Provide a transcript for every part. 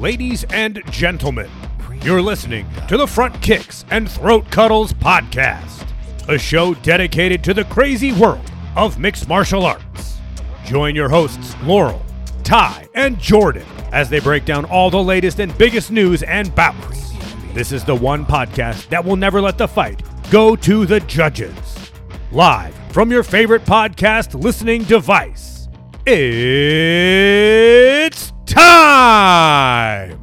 Ladies and gentlemen, you're listening to the Front Kicks and Throat Cuddles Podcast, a show dedicated to the crazy world of mixed martial arts. Join your hosts Laurel, Ty, and Jordan as they break down all the latest and biggest news and bouts. This is the one podcast that will never let the fight go to the judges. Live from your favorite podcast listening device, it's time!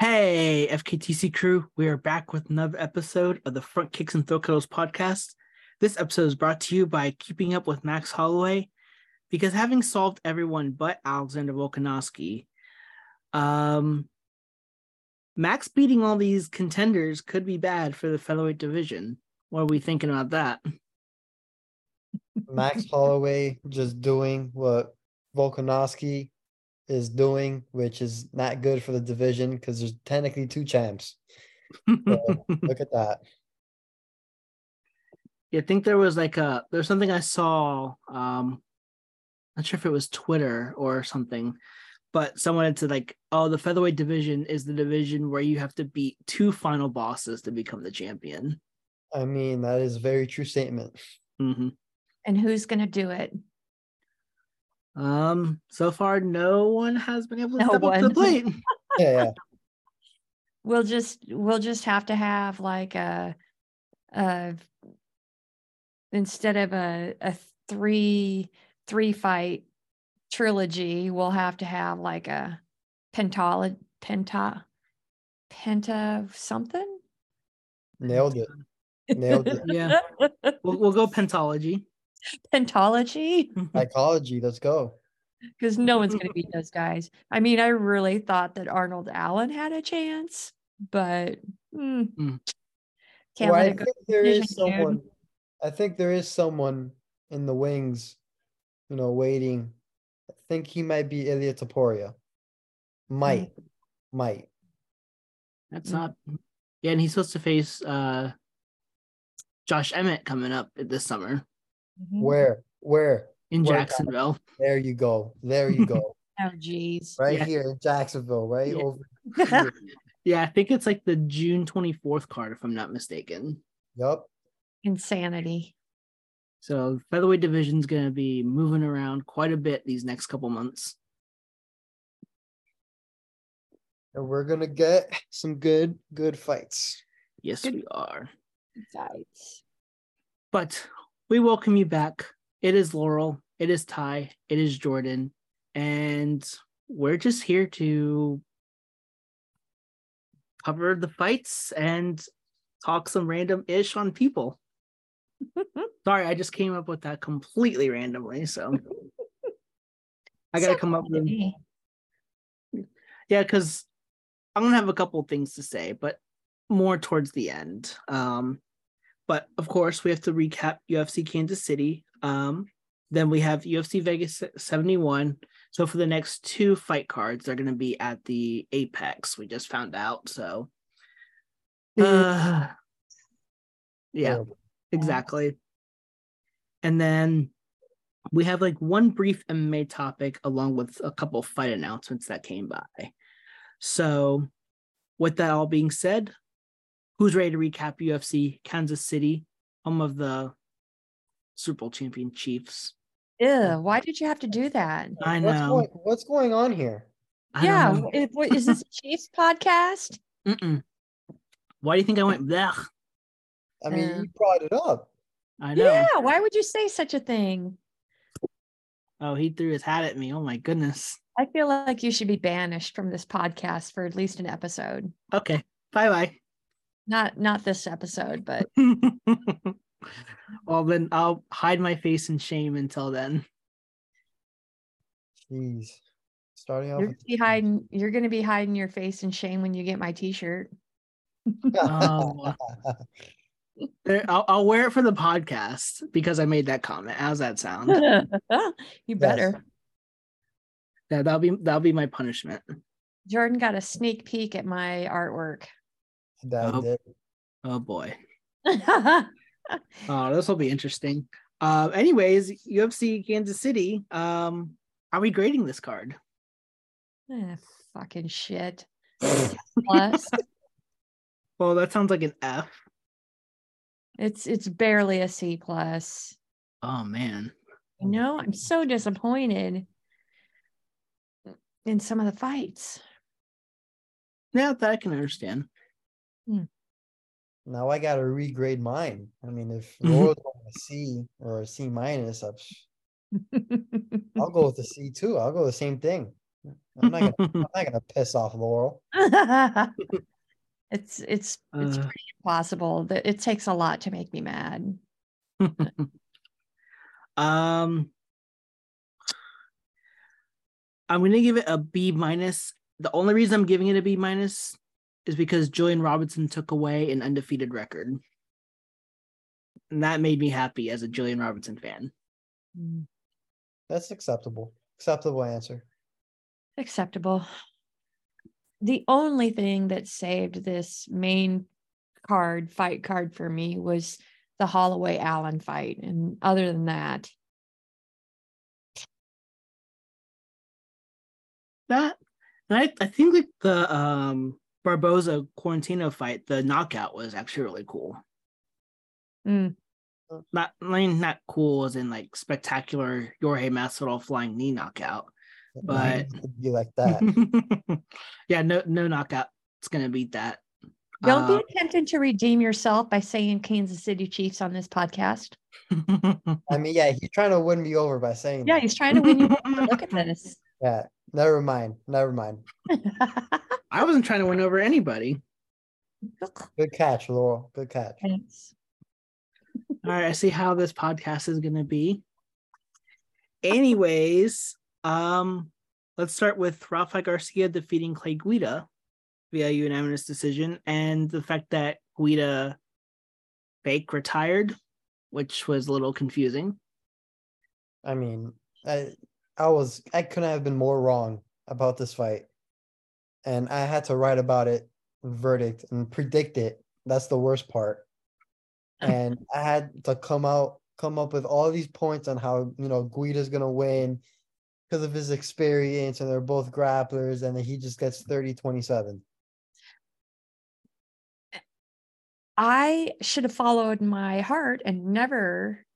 Hey, FKTC crew, we are back with another episode of the Front Kicks and Throat Cuddles Podcast. This episode is brought to you by Keeping Up with Max Holloway, because having solved everyone but Alexander Volkanovski, Max beating all these contenders could be bad for the featherweight division. What are we thinking about that? Max Holloway just doing what Volkanovski is doing, which is not good for the division because there's technically two champs. So look at that. Yeah, I think there was there's something I saw. Not sure if it was Twitter or something, but someone had said the featherweight division is the division where you have to beat two final bosses to become the champion. I mean, that is a very true statement. Mm-hmm. And who's going to do it? So far, no one has been able to step up to the plate. Yeah. We'll just have to have instead of a three fight trilogy, we'll have to have a penta something. Nailed it. Yeah, we'll go pentology. Pentology, psychology. Let's go. Because no one's going to beat those guys. I mean, I really thought that Arnold Allen had a chance, but can't let it go. I think there is someone in the wings, waiting. I think he might be Ilia Topuria. Might. That's not. Yeah, and he's supposed to face Josh Emmett coming up this summer. Mm-hmm. Where? In Jacksonville. There you go. Oh, geez. Here in Jacksonville, right? Yeah. Over here. Yeah, I think it's the June 24th card, if I'm not mistaken. Yep. Insanity. So, featherweight division's going to be moving around quite a bit these next couple months. And we're going to get some good fights. Yes, we are. Fights. But we welcome you back. It is Laurel, it is Ty, it is Jordan, and we're just here to cover the fights and talk some random ish on people. Sorry, I just came up with that completely randomly, so I gotta come up with. Yeah, because I'm gonna have a couple things to say, but more towards the end. But, of course, we have to recap UFC Kansas City. Then we have UFC Vegas 71. So for the next two fight cards, they're going to be at the Apex. We just found out. So, yeah, exactly. And then we have one brief MMA topic along with a couple fight announcements that came by. So with that all being said, who's ready to recap UFC Kansas City, home of the Super Bowl champion Chiefs? Ew, why did you have to do that? I know. What's going on here? Yeah, is this a Chiefs podcast? Mm-mm. Why do you think I went there? I mean, you brought it up. I know. Yeah, why would you say such a thing? Oh, he threw his hat at me. Oh, my goodness. I feel like you should be banished from this podcast for at least an episode. Okay, bye-bye. Not this episode, but well, then I'll hide my face in shame until then. Jeez, starting off. You're going to be hiding your face in shame when you get my T-shirt. I'll wear it for the podcast because I made that comment. How's that sound? You better. Yes. Yeah, that'll be my punishment. Jordan got a sneak peek at my artwork. Oh boy. This will be interesting. Anyways, UFC Kansas City. Are we grading this card? Fucking shit. Plus. Well, that sounds like an F. It's barely a C plus. Oh man. No, I'm so disappointed in some of the fights. Yeah, that I can understand. Now I gotta regrade mine. I mean, if Laura's on a C or a C minus, I'll go with the C too. I'll go the same thing. I'm not gonna piss off Laurel. It's pretty impossible. That it takes a lot to make me mad. I'm gonna give it a B minus. The only reason I'm giving it a B minus is because Julian Robinson took away an undefeated record, and that made me happy as a Julian Robinson fan. That's acceptable. Acceptable answer. Acceptable. The only thing that saved this main card, fight card for me, was the Holloway Allen fight. And other than that. And I think like the Barboza Quarantillo fight, the knockout was actually really cool. Not cool as in like spectacular Jorge Masvidal flying knee knockout. But be like that. Yeah, no knockout. It's gonna beat that. Don't be tempted to redeem yourself by saying Kansas City Chiefs on this podcast. I mean, yeah, he's trying to win me over by saying that. He's trying to win you over. Look at this. Yeah, never mind. I wasn't trying to win over anybody. Good catch, Laurel. Good catch. Thanks. All right, I see how this podcast is gonna be. Anyways. Let's start with Rafael Garcia defeating Clay Guida via unanimous decision, and the fact that Guida fake retired, which was a little confusing. I mean, I couldn't have been more wrong about this fight, and I had to write about it, verdict, and predict it. That's the worst part. And I had to come up with all these points on how, you know, Guida's gonna win because of his experience, and they're both grapplers, and then he just gets 30-27. I should have followed my heart and never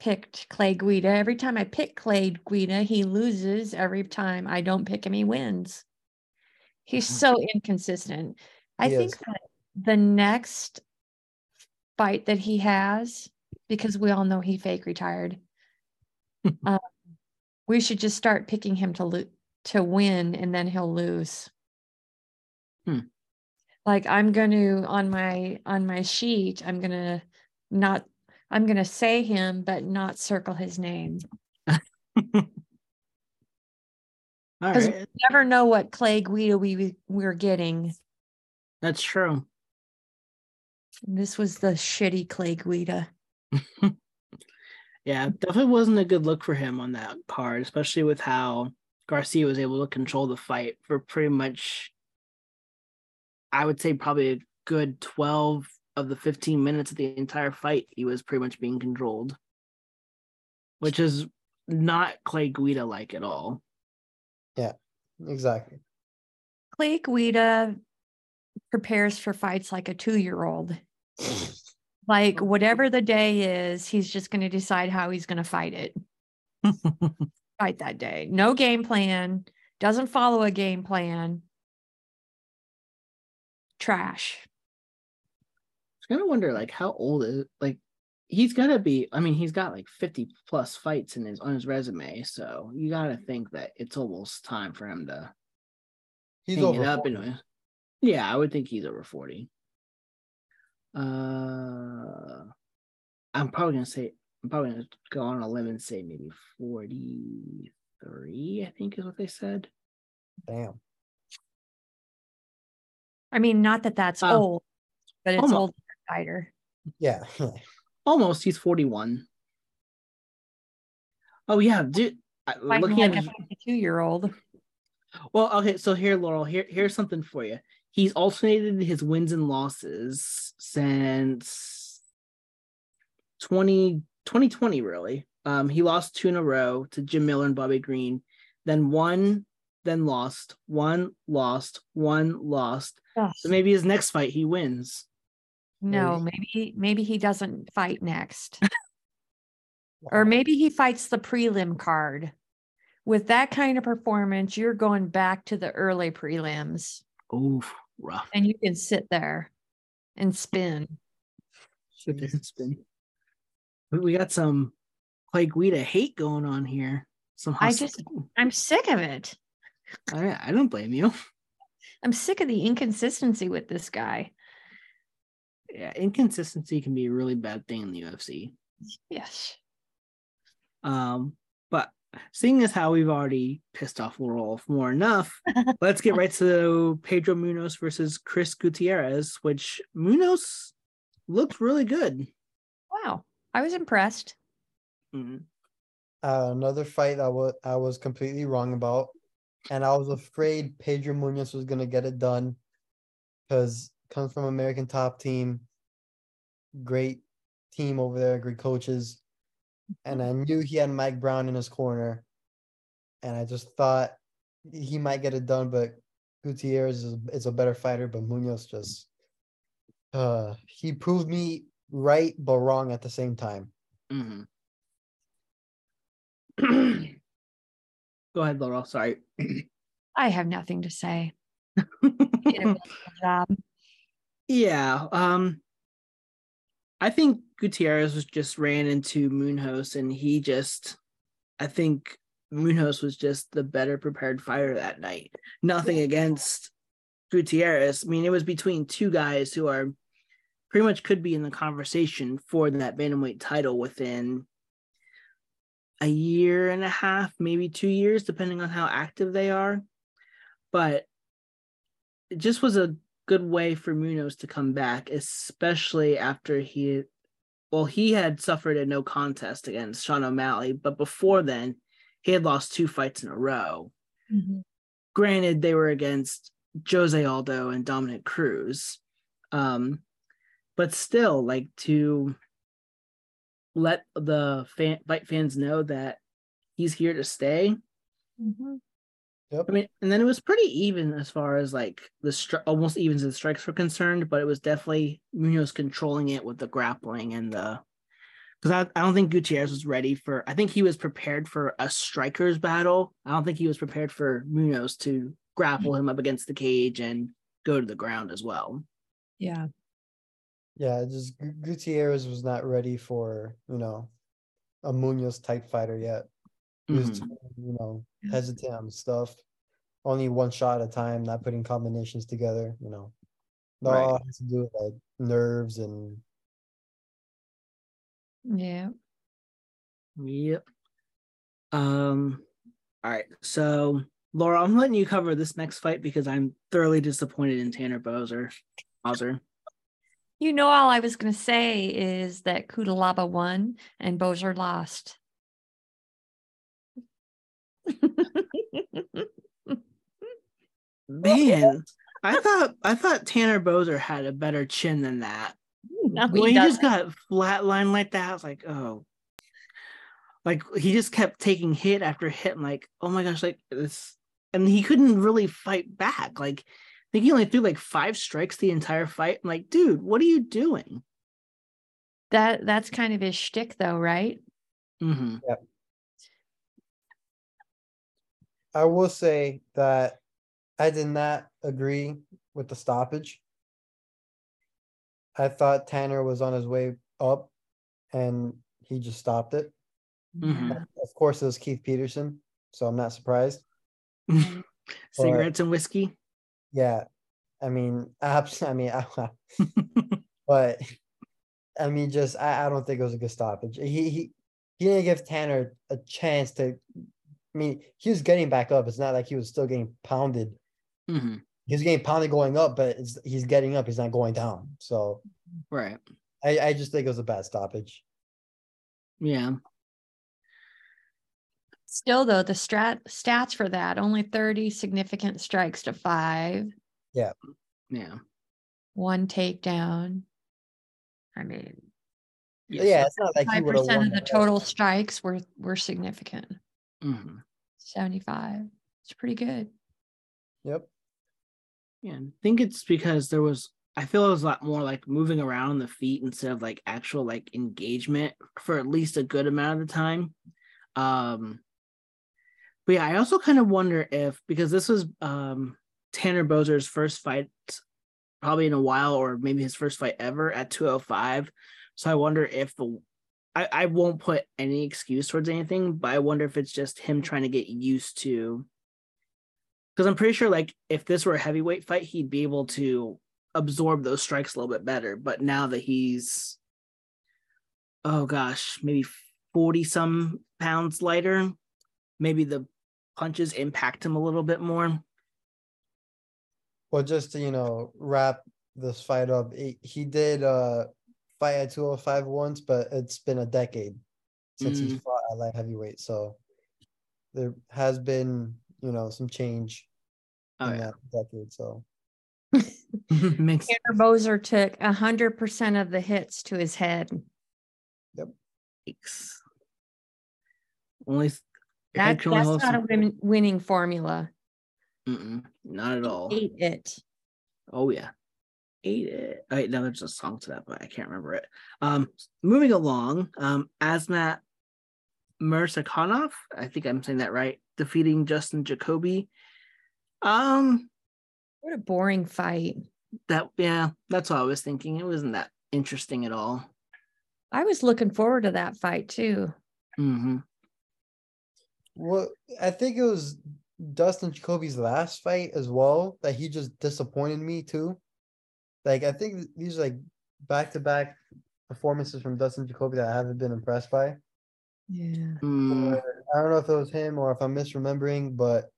picked Clay Guida. Every time I pick Clay Guida, he loses. Every time I don't pick him, he wins. He's so inconsistent. I think that the next fight that he has, because we all know he fake retired, we should just start picking him to win, and then he'll lose. Like, I'm going to, on my sheet, I'm going to say him, but not circle his name. Because we never know what Clay Guida we're getting. That's true. This was the shitty Clay Guida. Yeah, definitely wasn't a good look for him on that card, especially with how Garcia was able to control the fight for pretty much, I would say probably a good 12 of the 15 minutes of the entire fight. He was pretty much being controlled, which is not Clay Guida-like at all. Yeah, exactly. Clay Guida prepares for fights like a 2-year-old. Like, whatever the day is, he's just going to decide how he's going to fight it. Fight that day. No game plan. Doesn't follow a game plan. Trash. I was going to wonder, like, how old is, like, he's got to be, I mean, he's got like 50 plus fights on his resume. So you got to think that it's almost time for him to hang it up. Anyway. Yeah, I would think he's over 40. I'm probably gonna go on a limb and say maybe 43, I think is what they said. Damn. I mean, not that that's old, but it's almost. Old fighter. Yeah. Almost. He's 41. Oh yeah, dude. Looking at a 52-year-old. Well, okay. So here, Laurel, here's something for you. He's alternated his wins and losses since 2020, really. He lost two in a row to Jim Miller and Bobby Green, then won, then lost, one lost, one lost. Yes. So maybe his next fight he wins. No, maybe he doesn't fight next. Or maybe he fights the prelim card. With that kind of performance, you're going back to the early prelims. Oof, rough. And you can sit there and spin. Sit there and spin. We got some Clay Guida hate going on here. I'm sick of it. I don't blame you. I'm sick of the inconsistency with this guy. Yeah, inconsistency can be a really bad thing in the UFC. Yes. But seeing as how we've already pissed off Wolf more enough, let's get right to Pedro Munhoz versus Chris Gutierrez, which Munhoz looked really good. Wow. I was impressed. Mm-hmm. Another fight I was completely wrong about. And I was afraid Pedro Munhoz was going to get it done because comes from American Top Team. Great team over there, great coaches. And I knew he had Mike Brown in his corner. And I just thought he might get it done, but Gutierrez is a better fighter. But Munhoz just, he proved me right but wrong at the same time. Mm-hmm. Go ahead, Laurel. Sorry. I have nothing to say. Yeah. I think Gutierrez just ran into Munhoz, and I think Munhoz was just the better prepared fighter that night. Nothing against Gutierrez. I mean, it was between two guys who are pretty much could be in the conversation for that bantamweight title within a year and a half, maybe 2 years, depending on how active they are. But it just was a good way for Munhoz to come back, especially after he had suffered a no contest against Sean O'Malley, but before then he had lost two fights in a row. Mm-hmm. Granted, they were against Jose Aldo and Dominic Cruz. But still, like, to let the fight fans know that he's here to stay. Mm-hmm. Yep. I mean, and then it was pretty even as far as like the almost evens and strikes were concerned, but it was definitely Munhoz controlling it with the grappling and the, because I don't think Gutierrez was ready for, I think he was prepared for a strikers battle. I don't think he was prepared for Munhoz to grapple him up against the cage and go to the ground as well. Yeah. Yeah, just Gutierrez was not ready for, a Munhoz type fighter yet. He was, hesitant on stuff. Only one shot at a time, not putting combinations together, Right. All has to do with like nerves and. Yeah. Yep. All right. So, Laura, I'm letting you cover this next fight because I'm thoroughly disappointed in Tanner Boser. All I was going to say is that Kudalaba won and Boser lost. Man, I thought Tanner Boser had a better chin than that. No, when he just got flatlined like that, I was like, oh. Like, he just kept taking hit after hit. I'm like, oh my gosh, like this. And he couldn't really fight back. Like, I think he only threw like 5 strikes the entire fight. I'm like, dude, what are you doing? That's kind of his shtick, though, right? Mm-hmm. Yep. I will say that I did not agree with the stoppage. I thought Tanner was on his way up, and he just stopped it. Mm-hmm. Of course, it was Keith Peterson, so I'm not surprised. Cigarettes and whiskey. Yeah, but I mean, just I don't think it was a good stoppage. He didn't give Tanner a chance to. I mean, he was getting back up. It's not like he was still getting pounded. Mm-hmm. He was getting pounded going up, but he's getting up. He's not going down. So, right. I just think it was a bad stoppage. Yeah. Still, though, the stats for that, only 30 significant strikes to 5. Yeah. Yeah. 1 takedown. I mean, Yeah, it's not like 5% of the total strikes were significant. Mm-hmm. 75. It's pretty good. Yep. Yeah, I think it's because there was, I feel it was a lot more like moving around the feet instead of like actual like engagement for at least a good amount of the time. But yeah, I also kind of wonder if, because this was Tanner Boser's first fight probably in a while, or maybe his first fight ever at 205. So I wonder if I won't put any excuse towards anything, but I wonder if it's just him trying to get used to, because I'm pretty sure like if this were a heavyweight fight, he'd be able to absorb those strikes a little bit better. But now that he's, oh gosh, maybe 40 some pounds lighter, maybe the punches impact him a little bit more. Well, just to, you know, wrap this fight up, he did fight at 205 once, but it's been a decade since he's fought at light heavyweight. So there has been, you know, some change in that decade. So Tanner Boser took 100% of the hits to his head. Yep. Only that's not a winning formula. Not at all. Ate it. Oh yeah, ate it. All right, now there's a song to that, but I can't remember it. Moving along, Asmat Mirsakhonov, I think I'm saying that right, defeating Dustin Jacoby. What a boring fight. That's what I was thinking. It wasn't that interesting at all. I was looking forward to that fight too. Mm-hmm. Well, I think it was Dustin Jacoby's last fight as well that he just disappointed me too. Like, I think these are like back-to-back performances from Dustin Jacoby that I haven't been impressed by. Yeah. I don't know if it was him or if I'm misremembering, but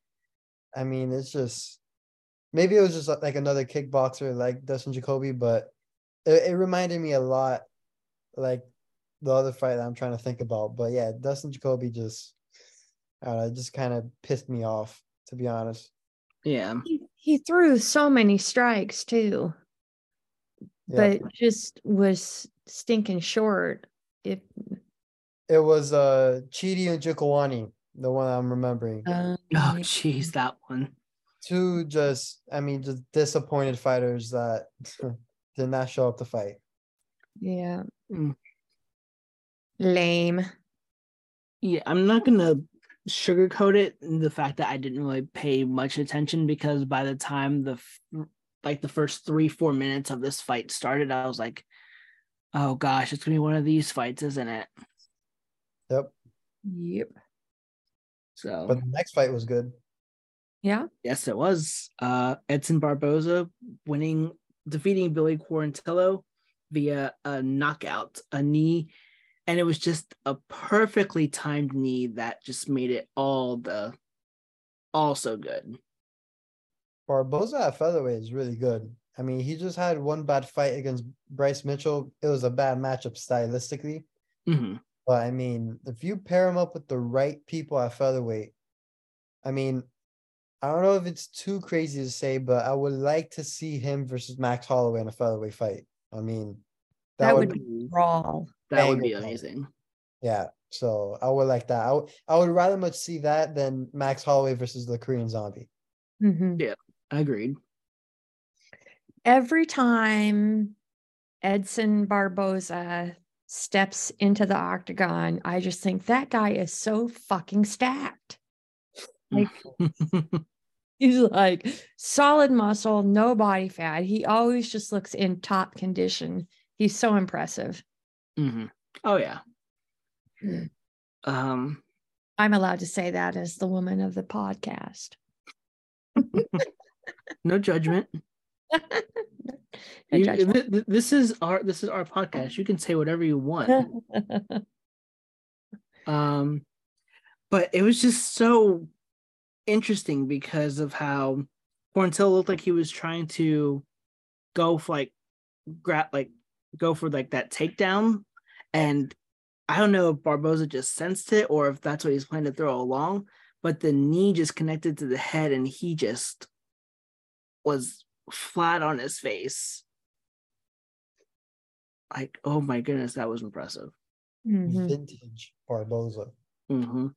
I mean, it's just, maybe it was just like another kickboxer like Dustin Jacoby, but it reminded me a lot like the other fight that I'm trying to think about. But yeah, Dustin Jacoby just, it just kind of pissed me off, to be honest. Yeah. He threw so many strikes, too. Yeah. But just was stinking short. It was Chidi and Jikawani, the one I'm remembering. Oh, jeez, that one. Two just disappointed fighters that did not show up to fight. Yeah. Lame. Yeah, I'm not going to sugarcoat it, the fact that I didn't really pay much attention, because by the time the first 3-4 minutes of this fight started, I was like, oh gosh, it's gonna be one of these fights, isn't it? Yep. So, but the next fight was good. Yeah, yes it was. Edson Barboza defeating Billy Quarantillo via a knockout, a knee. And it was just a perfectly timed knee that just made it all so good. Barboza at featherweight is really good. I mean, he just had one bad fight against Bryce Mitchell. It was a bad matchup stylistically. Mm-hmm. But, I mean, if you pair him up with the right people at featherweight, I mean, I don't know if it's too crazy to say, but I would like to see him versus Max Holloway in a featherweight fight. I mean, that would be raw. That would be amazing. Yeah, so I would like that. I would rather much see that than Max Holloway versus the Korean Zombie. Mm-hmm. Yeah, I agreed. Every time Edson Barboza steps into the octagon, I just think that guy is so fucking stacked. Like, he's like solid muscle, no body fat. He always just looks in top condition. He's so impressive. Mm-hmm. Oh yeah. Mm. I'm allowed to say that as the woman of the podcast. No judgment. No judgment. This is our podcast. You can say whatever you want. But it was just so interesting because of how Quarantillo looked like he was trying to go for that takedown, and I don't know if Barboza just sensed it or if that's what he's planning to throw along, but the knee just connected to the head and he just was flat on his face. oh my goodness, that was impressive. Mm-hmm. Vintage Barboza. Mm-hmm.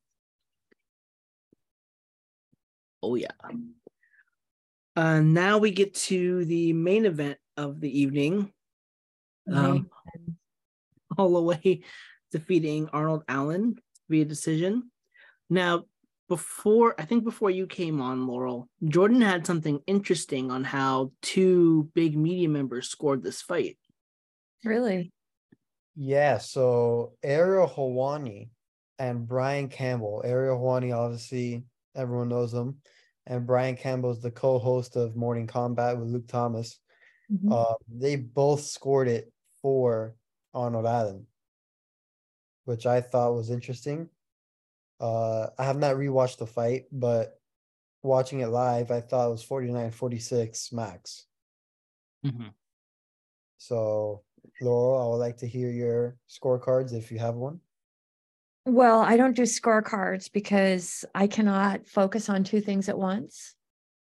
Oh yeah. Now we get to the main event of the evening. Holloway defeating Arnold Allen via decision. Now, before you came on, Laurel, Jordan had something interesting on how two big media members scored this fight. Really? Yeah, so Ariel Helwani and Brian Campbell. Ariel Helwani, obviously, everyone knows him. And Brian Campbell is the co-host of Morning Combat with Luke Thomas. Mm-hmm. They both scored it for Arnold Allen, which I thought was interesting. I have not rewatched the fight, but watching it live, I thought it was 49-46 max. Mm-hmm. So, Laurel, I would like to hear your scorecards if you have one. Well, I don't do scorecards because I cannot focus on two things at once.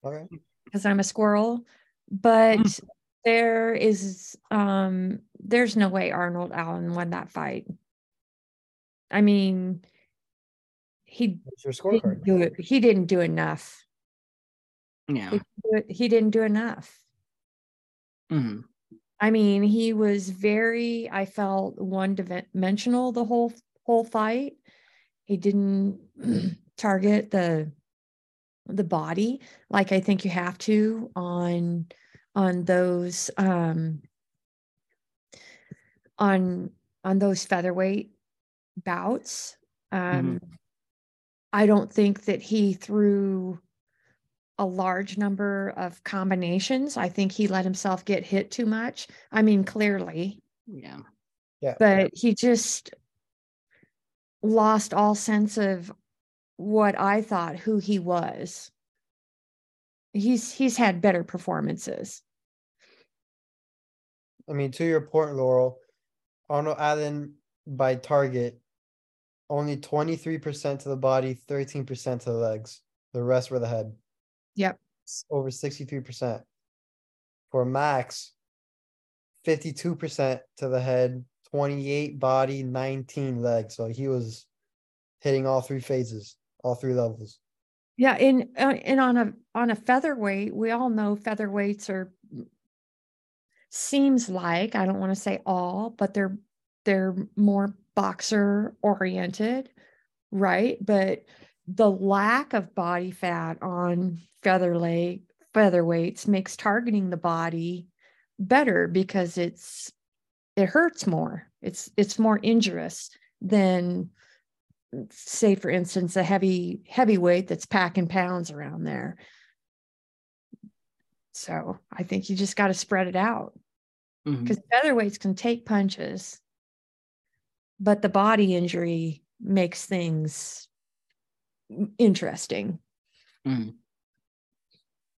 All right. Because I'm a squirrel. But there's no way Arnold Allen won that fight. I mean, he didn't do enough. Yeah. He didn't do enough. Mm-hmm. I mean, he was very, I felt, one-dimensional the whole fight. He didn't target the body like I think you have to on those featherweight bouts. Mm-hmm. I don't think that he threw a large number of combinations. I think he let himself get hit too much. I mean, clearly. Yeah. But he just lost all sense of what I thought who he was. He's had better performances. I mean, to your point, Laurel, Arnold Allen by target, only 23% to the body, 13% to the legs. The rest were the head. Yep. Over 63%. For Max, 52% to the head, 28 body, 19 legs. So he was hitting all three phases, all three levels. Yeah, and on a featherweight, we all know featherweights are, seems like, I don't want to say all, but they're more boxer oriented, right? But the lack of body fat on featherweights makes targeting the body better because it hurts more. It's more injurious than, say, for instance, a heavyweight that's packing pounds around there. So I think you just got to spread it out because featherweights can take punches, but the body injury makes things interesting. Mm.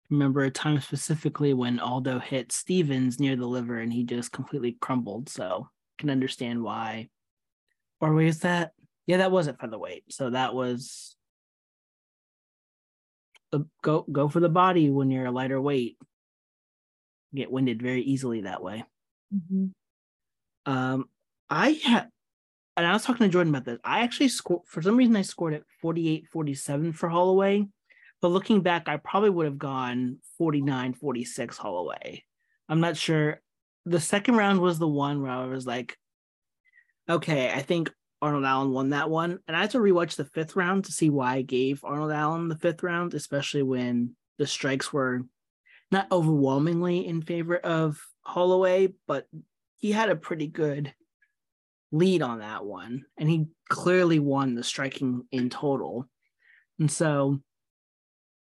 Remember a time specifically when Aldo hit Stevens near the liver and he just completely crumbled. So can understand why. Or was that? Yeah, that wasn't featherweight. So that was go for the body when you're a lighter weight. You get winded very easily that way. Mm-hmm. And I was talking to Jordan about this. I actually scored, for some reason, I scored at 48-47 for Holloway. But looking back, I probably would have gone 49-46 Holloway. I'm not sure. The second round was the one where I was like, okay, I think Arnold Allen won that one. And I had to rewatch the fifth round to see why I gave Arnold Allen the fifth round, especially when the strikes were not overwhelmingly in favor of Holloway, but he had a pretty good lead on that one, and he clearly won the striking in total. And so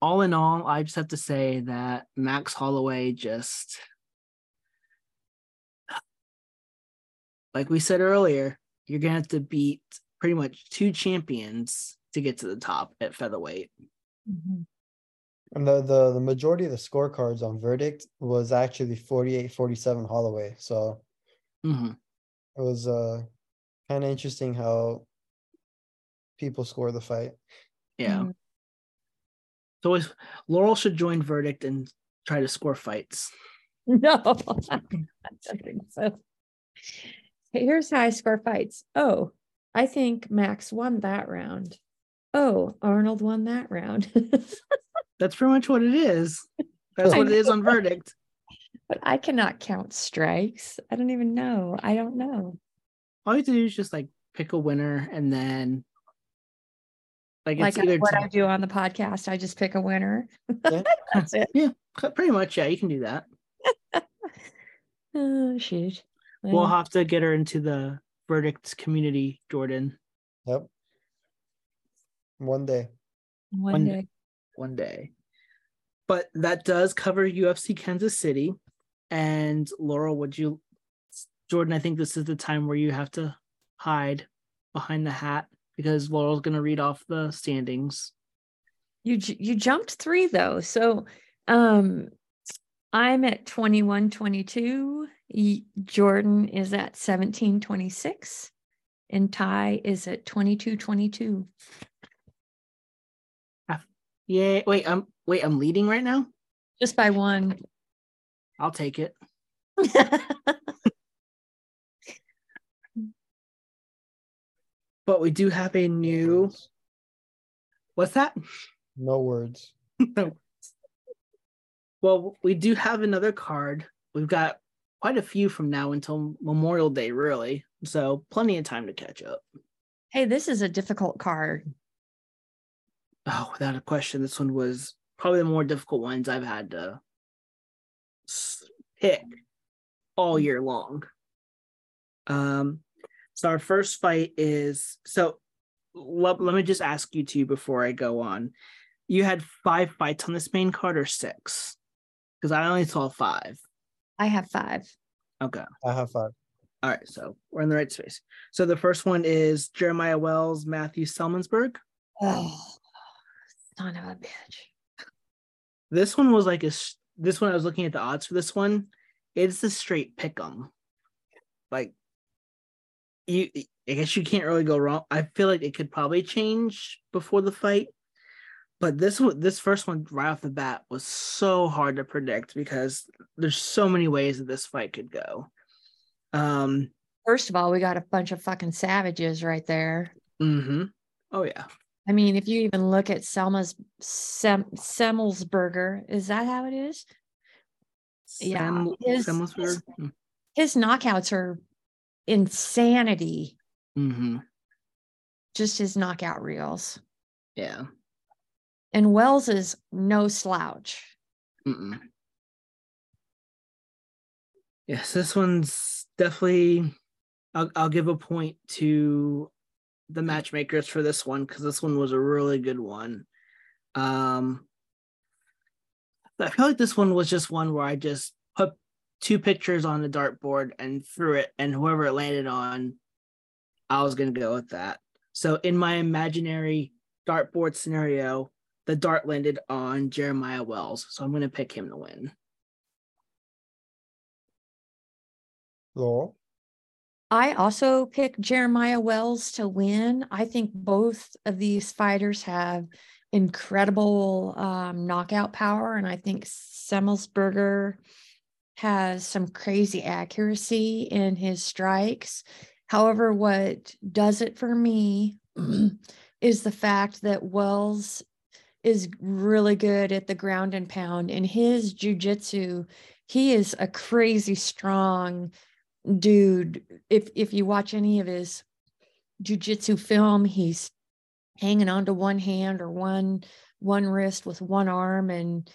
all in all, I just have to say that Max Holloway, just like we said earlier, you're gonna have to beat pretty much two champions to get to the top at featherweight. Mm-hmm. And the majority of the scorecards on Verdict was actually 48-47 Holloway, so mm-hmm. It was kind of interesting how people score the fight. Yeah. So Laurel should join Verdict and try to score fights. No, I don't think so. Here's how I score fights. Oh, I think Max won that round. Oh, Arnold won that round. That's pretty much what it is. That's what it is on Verdict. But I cannot count strikes. I don't even know. I don't know. All you have to do is just like pick a winner and then I do on the podcast. I just pick a winner. Yeah. That's it. Yeah, pretty much. Yeah, you can do that. Oh, shoot. We'll have to get her into the Verdict community, Jordan. Yep. One day. But that does cover UFC Kansas City. And Laurel, Jordan, I think this is the time where you have to hide behind the hat because Laurel's going to read off the standings. You jumped three, though. So I'm at 21-22. Jordan is at 17-26. And Ty is at 22-22. Yeah, wait, I'm leading right now? Just by one. I'll take it. But we do have a new... What's that? No words. No. Well, we do have another card. We've got quite a few from now until Memorial Day, really. So plenty of time to catch up. Hey, this is a difficult card. Oh, without a question, this one was probably the more difficult ones I've had to pick all year long. So our first fight is, let me just ask you two before I go on. You had 5 fights on this main card or 6? Because I only saw 5. I have 5. Okay. I have 5. All right, so we're in the right space. So the first one is Jeremiah Wells, Matthew Selmansberg. Oh. Son of a bitch. This one was like this one I was looking at the odds for this one. It's a straight pick 'em. Like I guess you can't really go wrong. I feel like it could probably change before the fight. But this first one right off the bat was so hard to predict because there's so many ways that this fight could go. First of all, we got a bunch of fucking savages right there. Mm-hmm. Oh yeah. I mean, if you even look at Selmansberger, is that how it is? Yeah. His knockouts are insanity. Mm-hmm. Just his knockout reels. Yeah. And Wells is no slouch. Mm-mm. Yes, this one's definitely, I'll give a point to the matchmakers for this one because this one was a really good one. I feel like this one was just one where I just put 2 pictures on the dartboard and threw it, and whoever it landed on, I was going to go with that. So in my imaginary dartboard scenario, the dart landed on Jeremiah Wells, so I'm going to pick him to win. Laurel? I also picked Jeremiah Wells to win. I think both of these fighters have incredible knockout power. And I think Selmansberger has some crazy accuracy in his strikes. However, what does it for me is the fact that Wells is really good at the ground and pound. In his jiu-jitsu, he is a crazy strong dude. If you watch any of his jiu-jitsu film, he's hanging on to one hand or one wrist with one arm and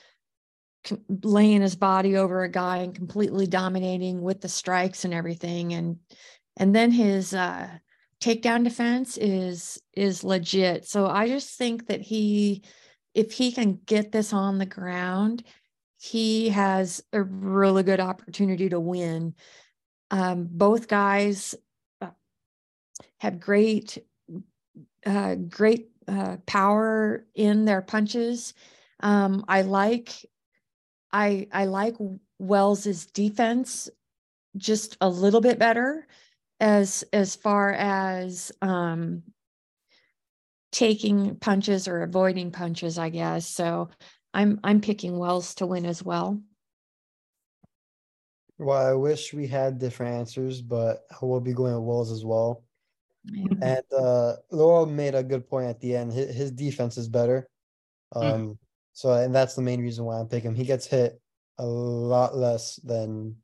laying his body over a guy and completely dominating with the strikes and everything. And then his takedown defense is legit. So I just think that if he can get this on the ground, he has a really good opportunity to win. Both guys have great power in their punches. I like Wells's defense just a little bit better as far as taking punches or avoiding punches, I guess. So I'm picking Wells to win as well. Well, I wish we had different answers, but I will be going with Wells as well. Mm-hmm. And Laurel made a good point at the end. His defense is better. Mm-hmm. So, and that's the main reason why I'm picking him. He gets hit a lot less than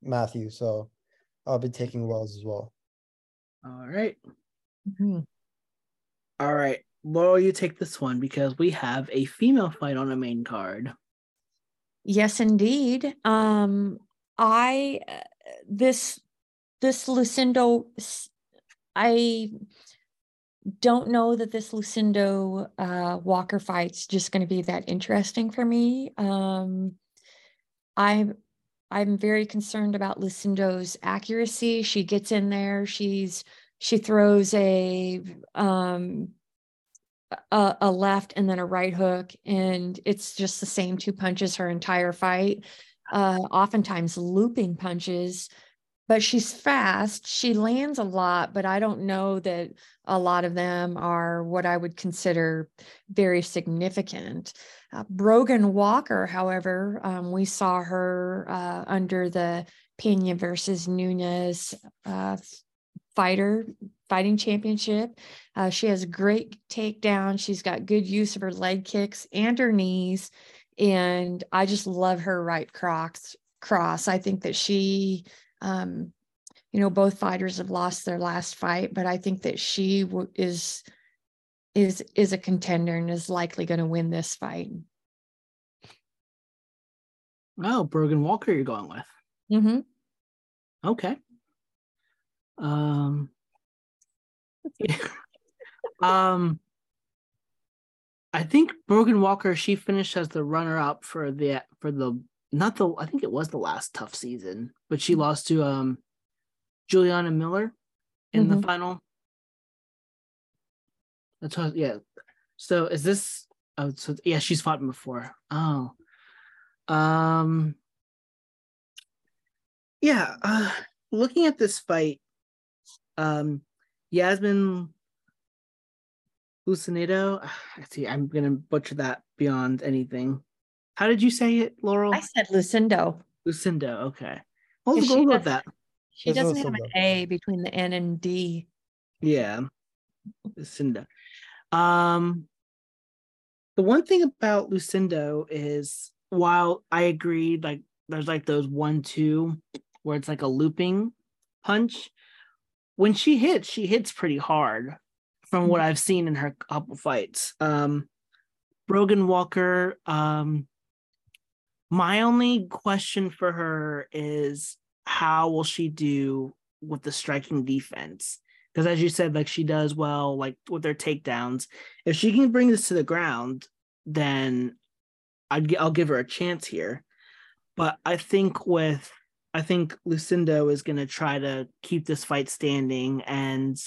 Matthew. So I'll be taking Wells as well. All right. Mm-hmm. All right. Laurel, you take this one because we have a female fight on the main card. Yes, indeed. This Lucindo, I don't know that this Lucindo Walker fight's just going to be that interesting for me. I'm very concerned about Lucindo's accuracy. She gets in there. She throws a left and then a right hook, and it's just the same two punches her entire fight, oftentimes looping punches, but she's fast. She lands a lot, but I don't know that a lot of them are what I would consider very significant. Brogan Walker, however, we saw her under the Pena versus Nunes fighting championship. She has great takedown. She's got good use of her leg kicks and her knees. And I just love her right cross. I think that she, both fighters have lost their last fight, but I think that she is a contender and is likely going to win this fight. Oh, Brogan Walker you're going with. Mm-hmm. Okay. I think Brogan Walker, she finished as the runner-up I think it was the last tough season, but she lost to Juliana Miller in the final. That's what, yeah. So is this? Oh, so yeah, she's fought him before. Oh, yeah. Looking at this fight, Yasmin Lucindo. See, I'm gonna butcher that beyond anything. How did you say it, Laurel? I said Lucindo. Lucindo, okay. What was the goal of that? She doesn't have an A between the N and D. Yeah, Lucindo. The one thing about Lucindo is, while I agree, like there's like those 1-2 where it's like a looping punch. When she hits pretty hard from what I've seen in her couple fights. Brogan Walker, my only question for her is how will she do with the striking defense? Because as you said, like she does well, like with her takedowns. If she can bring this to the ground, then I'll give her a chance here. But I think Lucindo is going to try to keep this fight standing, and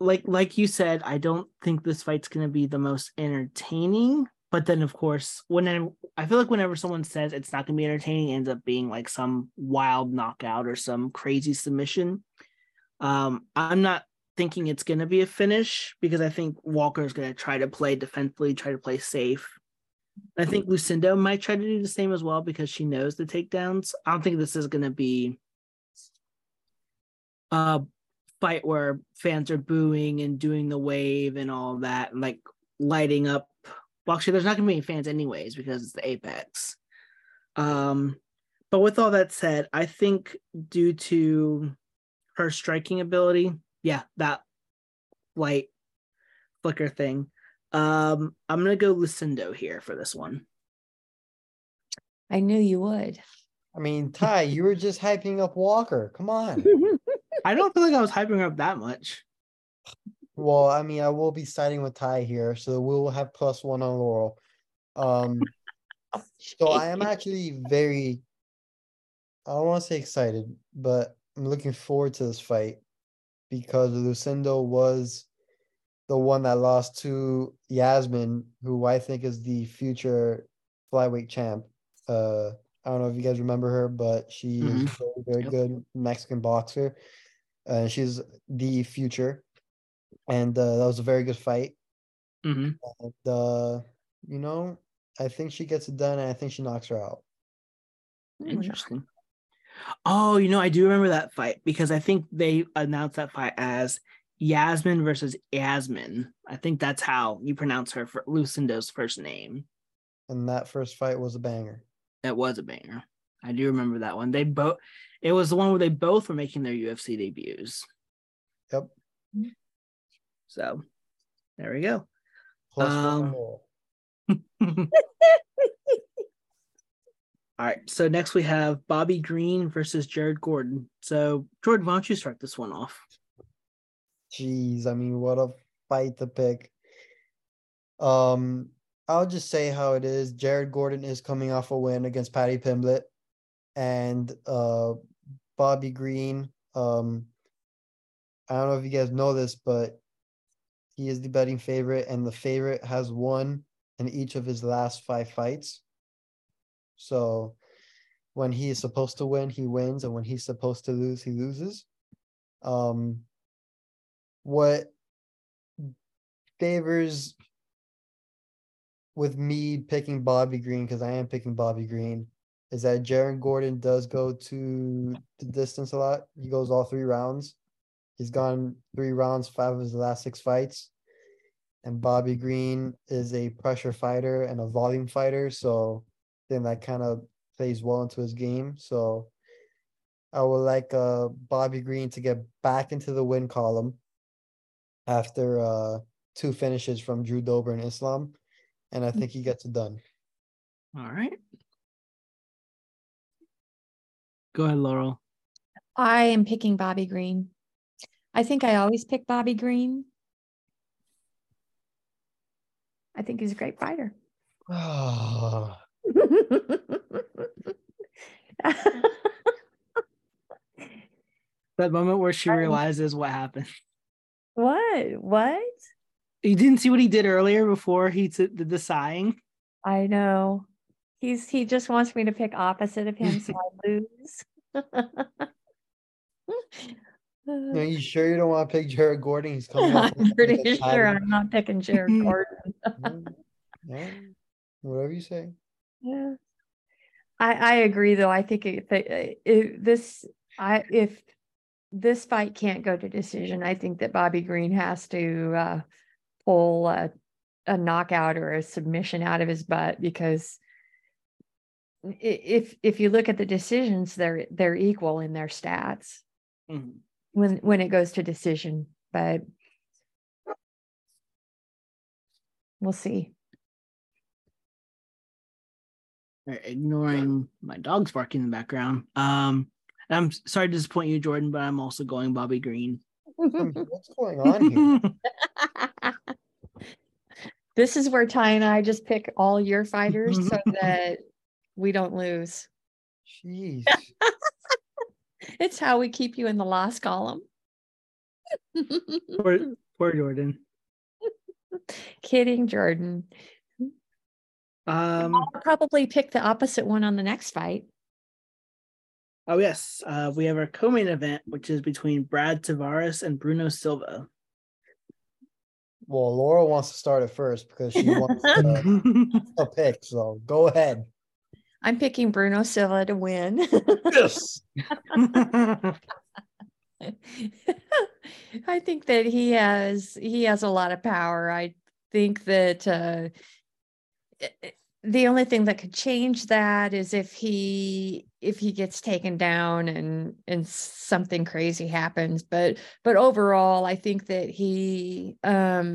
like you said, I don't think this fight's going to be the most entertaining. But then, of course, I feel like whenever someone says it's not going to be entertaining, it ends up being like some wild knockout or some crazy submission. I'm not thinking it's going to be a finish because I think Walker's going to try to play defensively, try to play safe. I think Lucindo might try to do the same as well because she knows the takedowns. I don't think this is going to be a fight where fans are booing and doing the wave and all that, and like lighting up. Well, actually, there's not going to be any fans anyways because it's the Apex. But with all that said, I think due to her striking ability, yeah, that light flicker thing, I'm going to go Lucindo here for this one. I knew you would. I mean, Ty, you were just hyping up Walker. Come on. I don't feel like I was hyping her up that much. Well, I mean, I will be siding with Ty here, so we'll have +1 on Laurel. So I am actually very, I don't want to say excited, but I'm looking forward to this fight because Lucindo was the one that lost to Yasmin, who I think is the future flyweight champ. I don't know if you guys remember her, but she's a very, very good Mexican boxer. She's the future. And that was a very good fight. And, I think she gets it done, and I think she knocks her out. Interesting. Oh, you know, I do remember that fight because I think they announced that fight as Yasmin versus Yasmin. I think that's how you pronounce her for Lucindo's first name. And that first fight was a banger. That was a banger. I do remember that one. It was the one where they both were making their UFC debuts. Yep. So there we go. Plus one more. All right, so next we have Bobby Green versus Jared Gordon. So, Jordan, why don't you start this one off? Jeez, I mean, what a fight to pick. I'll just say how it is. Jared Gordon is coming off a win against Paddy Pimblett. And Bobby Green, I don't know if you guys know this, but he is the betting favorite, and the favorite has won in each of his last 5 fights. So when he is supposed to win, he wins, and when he's supposed to lose, he loses. What favors with me picking Bobby Green, because I am picking Bobby Green, is that Jared Gordon does go to the distance a lot. He goes all 3 rounds. He's gone 3 rounds, 5 of his last 6 fights. And Bobby Green is a pressure fighter and a volume fighter, so then that kind of plays well into his game. So I would like Bobby Green to get back into the win column after 2 finishes from Drew Dober and Islam, and I think he gets it done. All right. Go ahead, Laurel. I am picking Bobby Green. I think I always pick Bobby Green. I think he's a great fighter. Oh. That moment where she realizes what happened. What? You didn't see what he did earlier before he did the sighing? I know. He just wants me to pick opposite of him so I lose. Are you sure you don't want to pick Jared Gordon? He's coming up. I'm pretty sure I'm not picking Jared Gordon. Yeah. Whatever you say. Yeah, I agree though. I think if this fight can't go to decision, I think that Bobby Green has to pull a knockout or a submission out of his butt, because if you look at the decisions, they're equal in their stats when it goes to decision, but we'll see. Ignoring my dogs barking in the background. I'm sorry to disappoint you, Jordan, but I'm also going Bobby Green. What's going on here? This is where Ty and I just pick all your fighters so that we don't lose. Jeez. It's how we keep you in the loss column. Poor Jordan. Kidding, Jordan. I'll probably pick the opposite one on the next fight. Oh, yes. We have our co-main event, which is between Brad Tavares and Bruno Silva. Well, Laura wants to start it first because she wants a pick, so go ahead. I'm picking Bruno Silva to win. Yes! I think that he has a lot of power. I think that... the only thing that could change that is if he gets taken down and something crazy happens, but overall I think that he I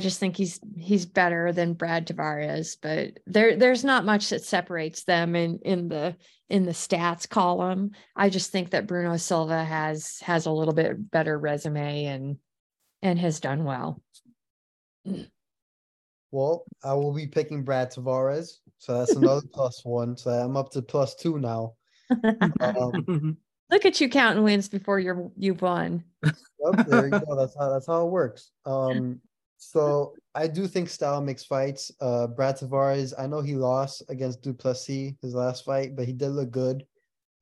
just think he's better than Brad Tavares, but there's not much that separates them in the stats column. I just think that Bruno Silva has a little bit better resume and has done well. Well, I will be picking Brad Tavares. So that's another plus one. So I'm up to plus 2 now. Look at you counting wins before you won. Yep, there you go. That's how it works. So I do think style makes fights. Brad Tavares, I know he lost against Du Plessis, his last fight, but he did look good. It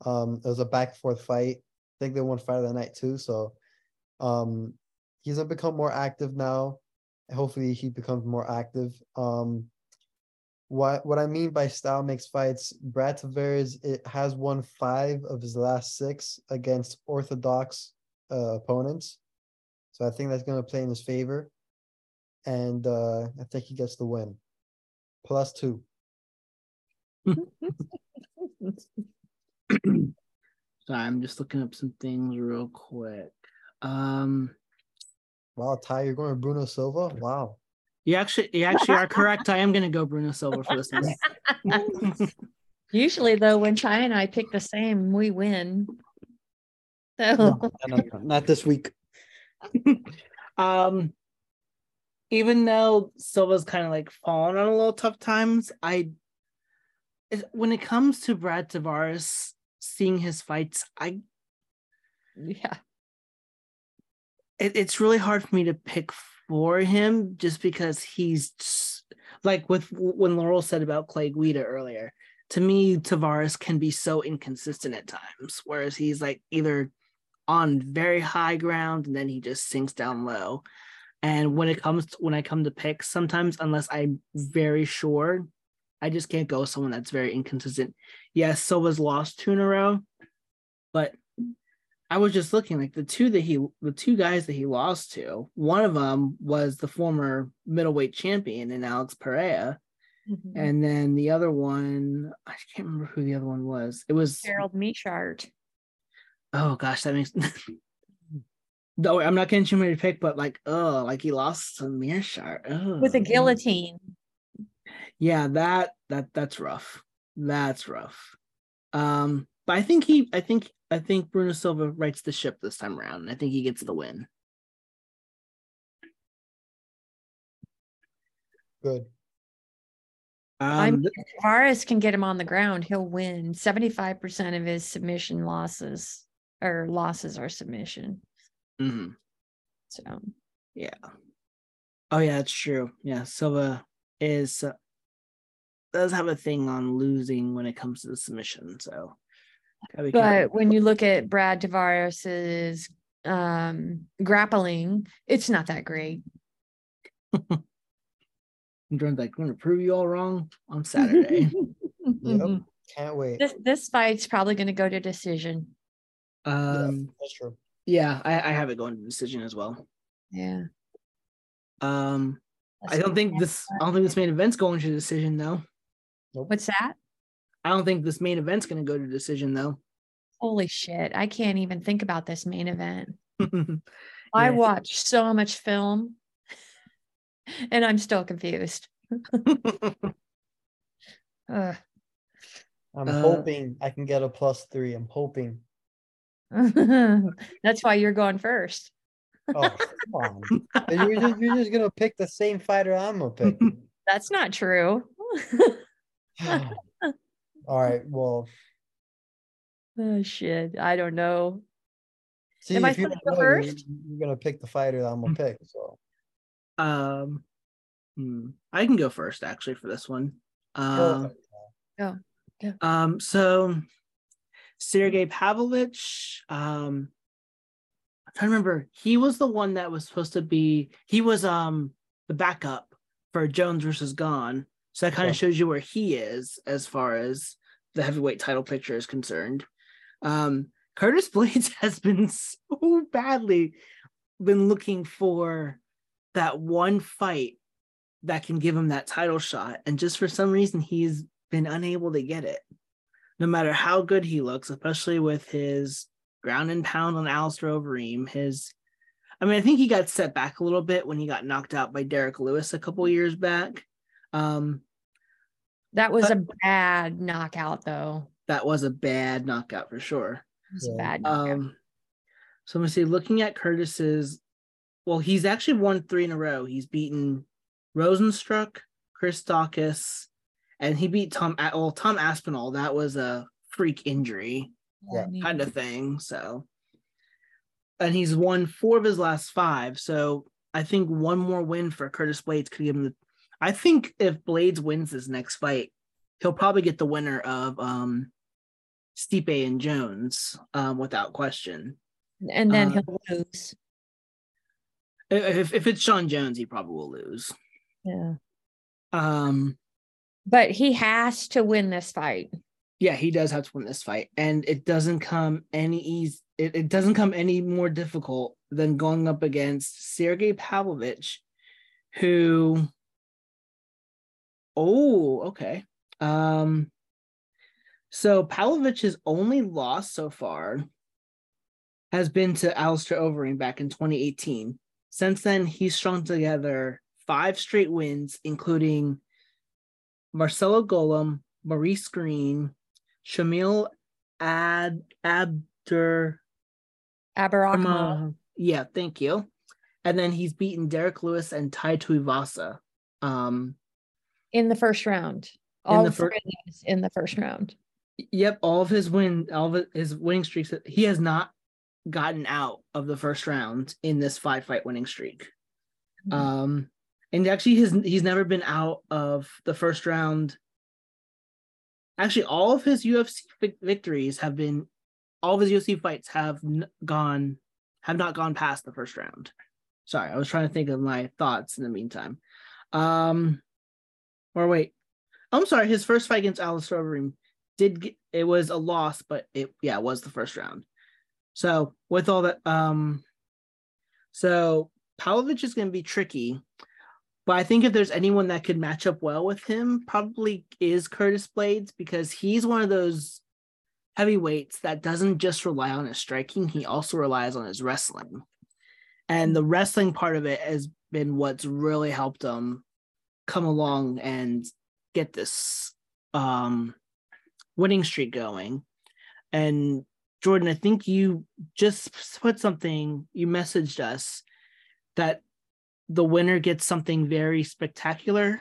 was a back-and-forth fight. I think they won fight of the night too. So he's become more active now, Hopefully he becomes more active. What I mean by style makes fights, Brad Tavares has won 5 of his last 6 against orthodox opponents. So I think that's going to play in his favor. And I think he gets the win. +2. Sorry, I'm just looking up some things real quick. Wow, Ty, you're going to Bruno Silva? Wow. You actually are correct. I am going to go Bruno Silva for this one. Usually, though, when Ty and I pick the same, we win. So no, not this week. Even though Silva's kind of like fallen on a little tough times, when it comes to Brad Tavares, seeing his fights, it's really hard for me to pick for him just because he's like when Laurel said about Clay Guida earlier. To me, Tavares can be so inconsistent at times, whereas he's like either on very high ground and then he just sinks down low. And when I come to picks, sometimes unless I'm very sure, I just can't go with someone that's very inconsistent. Yes, Silva's lost 2 in a row, but I was just looking like the two guys that he lost to, one of them was the former middleweight champion in Alex Pereira. Mm-hmm. And then the other one, I can't remember who the other one was. It was Gerald Meeschart. Oh gosh, that makes no, I'm not getting too many to pick, but like he lost to Meeschart. Oh. With a guillotine. Yeah, that's rough. That's rough. But I think Bruno Silva rights the ship this time around. And I think he gets the win. Good. Tavares can get him on the ground. He'll win. 75% of his submission losses are submission. Mm-hmm. So, yeah. Oh, yeah, that's true. Yeah, Silva does have a thing on losing when it comes to the submission, so. But when you look at Brad Tavares's grappling, it's not that great. I'm like, going to prove you all wrong on Saturday. Yep. Can't wait. This fight's probably going to go to decision. Yeah, that's true. Yeah, I have it going to decision as well. Yeah. I don't think this main event's going to decision though. Nope. What's that? I don't think this main event's going to go to decision, though. Holy shit. I can't even think about this main event. Yeah. I watch so much film, and I'm still confused. I'm hoping I can get a +3. I'm hoping. That's why you're going first. Oh, come on. You're just going to pick the same fighter I'm going to pick. That's not true. All right, well. Oh, shit. I don't know. See, am I supposed to go first? You're going to pick the fighter that I'm going to pick. So, I can go first, actually, for this one. Go. So, Sergey Pavlovich, I'm trying to remember. He was the one that was supposed to be, he was the backup for Jones versus Gone. So that kind of shows you where he is as far as the heavyweight title picture is concerned. Curtis Blaydes has been so badly been looking for that one fight that can give him that title shot. And just for some reason, he's been unable to get it. No matter how good he looks, especially with his ground and pound on Alistair Overeem, I think he got set back a little bit when he got knocked out by Derek Lewis a couple years back. That was a bad knockout, though. That was a bad knockout for sure. It was a bad knockout. So I'm gonna say, looking at Curtis's, well, he's actually won 3 in a row. He's beaten Rosenstruck, Chris Dawkins, and he beat Tom Aspinall. That was a freak injury kind of thing. So, and he's won 4 of his last 5. So I think one more win for Curtis Blaydes could give him the. I think if Blaydes wins his next fight, he'll probably get the winner of Stipe and Jones without question. And then he'll lose. If it's Sean Jones, he probably will lose. Yeah. But he has to win this fight. Yeah, he does have to win this fight, and it doesn't come any easy. It doesn't come any more difficult than going up against Sergey Pavlovich, who. Oh, okay. So Pavlovich's only loss so far has been to Alistair Overeem back in 2018. Since then, he's strung together 5 straight wins, including Marcelo Golem, Maurice Green, Shamil Abdurakhimov. Yeah, thank you. And then he's beaten Derek Lewis and Tai Tuivasa. In the first round. In the first round. Yep, all of his winning streaks. He has not gotten out of the first round in this 5-fight winning streak. Mm-hmm. And actually he's never been out of the first round. Actually, all of his UFC victories have been, all of his UFC fights have not gone past the first round. Sorry, I was trying to think of my thoughts in the meantime. I'm sorry, his first fight against Alistair Overeem it was a loss, but it was the first round. So with all that, so Pavlovich is going to be tricky, but I think if there's anyone that could match up well with him, probably is Curtis Blaydes, because he's one of those heavyweights that doesn't just rely on his striking, he also relies on his wrestling. And the wrestling part of it has been what's really helped him come along and get this winning streak going. And Jordan, I think you just put something, you messaged us that the winner gets something very spectacular.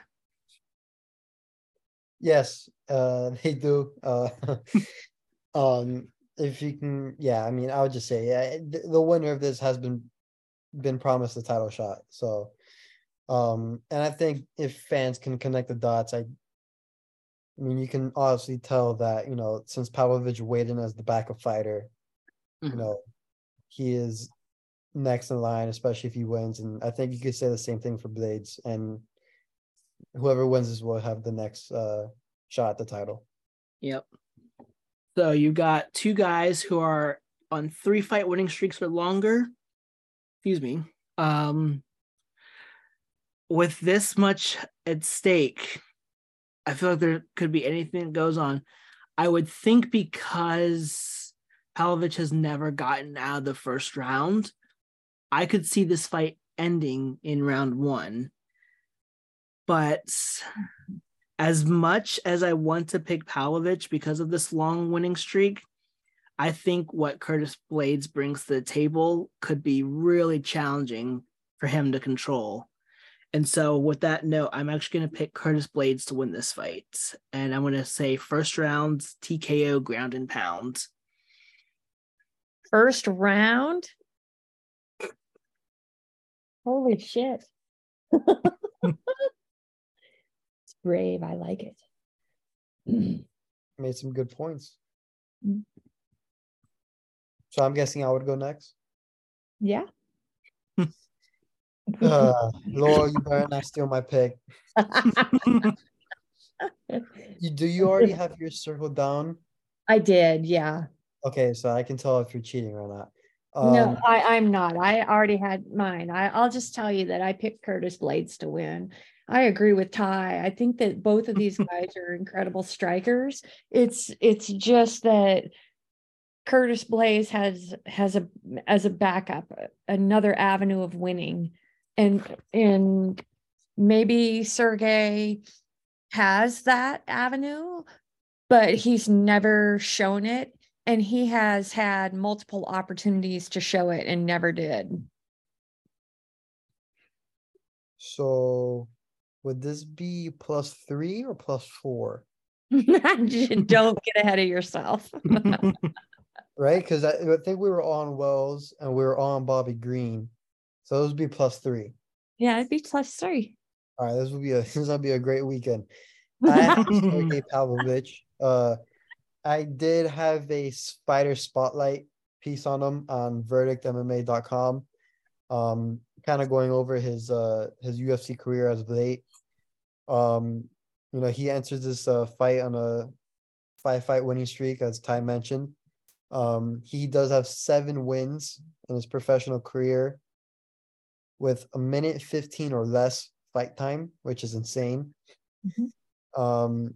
Yes, they do. If you can, yeah, I mean, I would just say, yeah, the winner of this has been promised the title shot. So, and I think if fans can connect the dots, I mean, you can obviously tell that, you know, since Pavlovich weighed in as the backup fighter, mm-hmm. you know, he is next in line, especially if he wins. And I think you could say the same thing for Blaydes. And whoever wins this will have the next shot at the title. Yep. So you got two guys who are on 3-fight winning streaks or longer. Excuse me. With this much at stake, I feel like there could be anything that goes on. I would think because Pavlovich has never gotten out of the first round, I could see this fight ending in round 1. But as much as I want to pick Pavlovich because of this long winning streak, I think what Curtis Blaydes brings to the table could be really challenging for him to control. And so with that note, I'm actually going to pick Curtis Blaydes to win this fight. And I'm going to say first round, TKO, ground and pound. First round? Holy shit. It's brave. I like it. Made some good points. So I'm guessing I would go next? Yeah. Laura, you better not steal my pick. Do you already have your circle down? I did, yeah. Okay, so I can tell if you're cheating or not. No, I'm not. I already had mine. I'll just tell you that I picked Curtis Blaydes to win. I agree with Ty. I think that both of these guys are incredible strikers. It's just that Curtis Blaydes has a backup, another avenue of winning. And maybe Sergey has that avenue, but he's never shown it. And he has had multiple opportunities to show it and never did. So would this be +3 or +4? Don't get ahead of yourself. Right? Because I think we were on Wells and we were on Bobby Green. So those would be +3. Yeah, it'd be +3. All right, this will be a great weekend. I have Sergey Pavlovich. I did have a fighter spotlight piece on him on verdictmma.com. kind of going over his UFC career as of late. You know, he enters this fight on a 5-fight winning streak, as Ty mentioned. He does have 7 wins in his professional career with a minute 15 or less fight time, which is insane. Mm-hmm.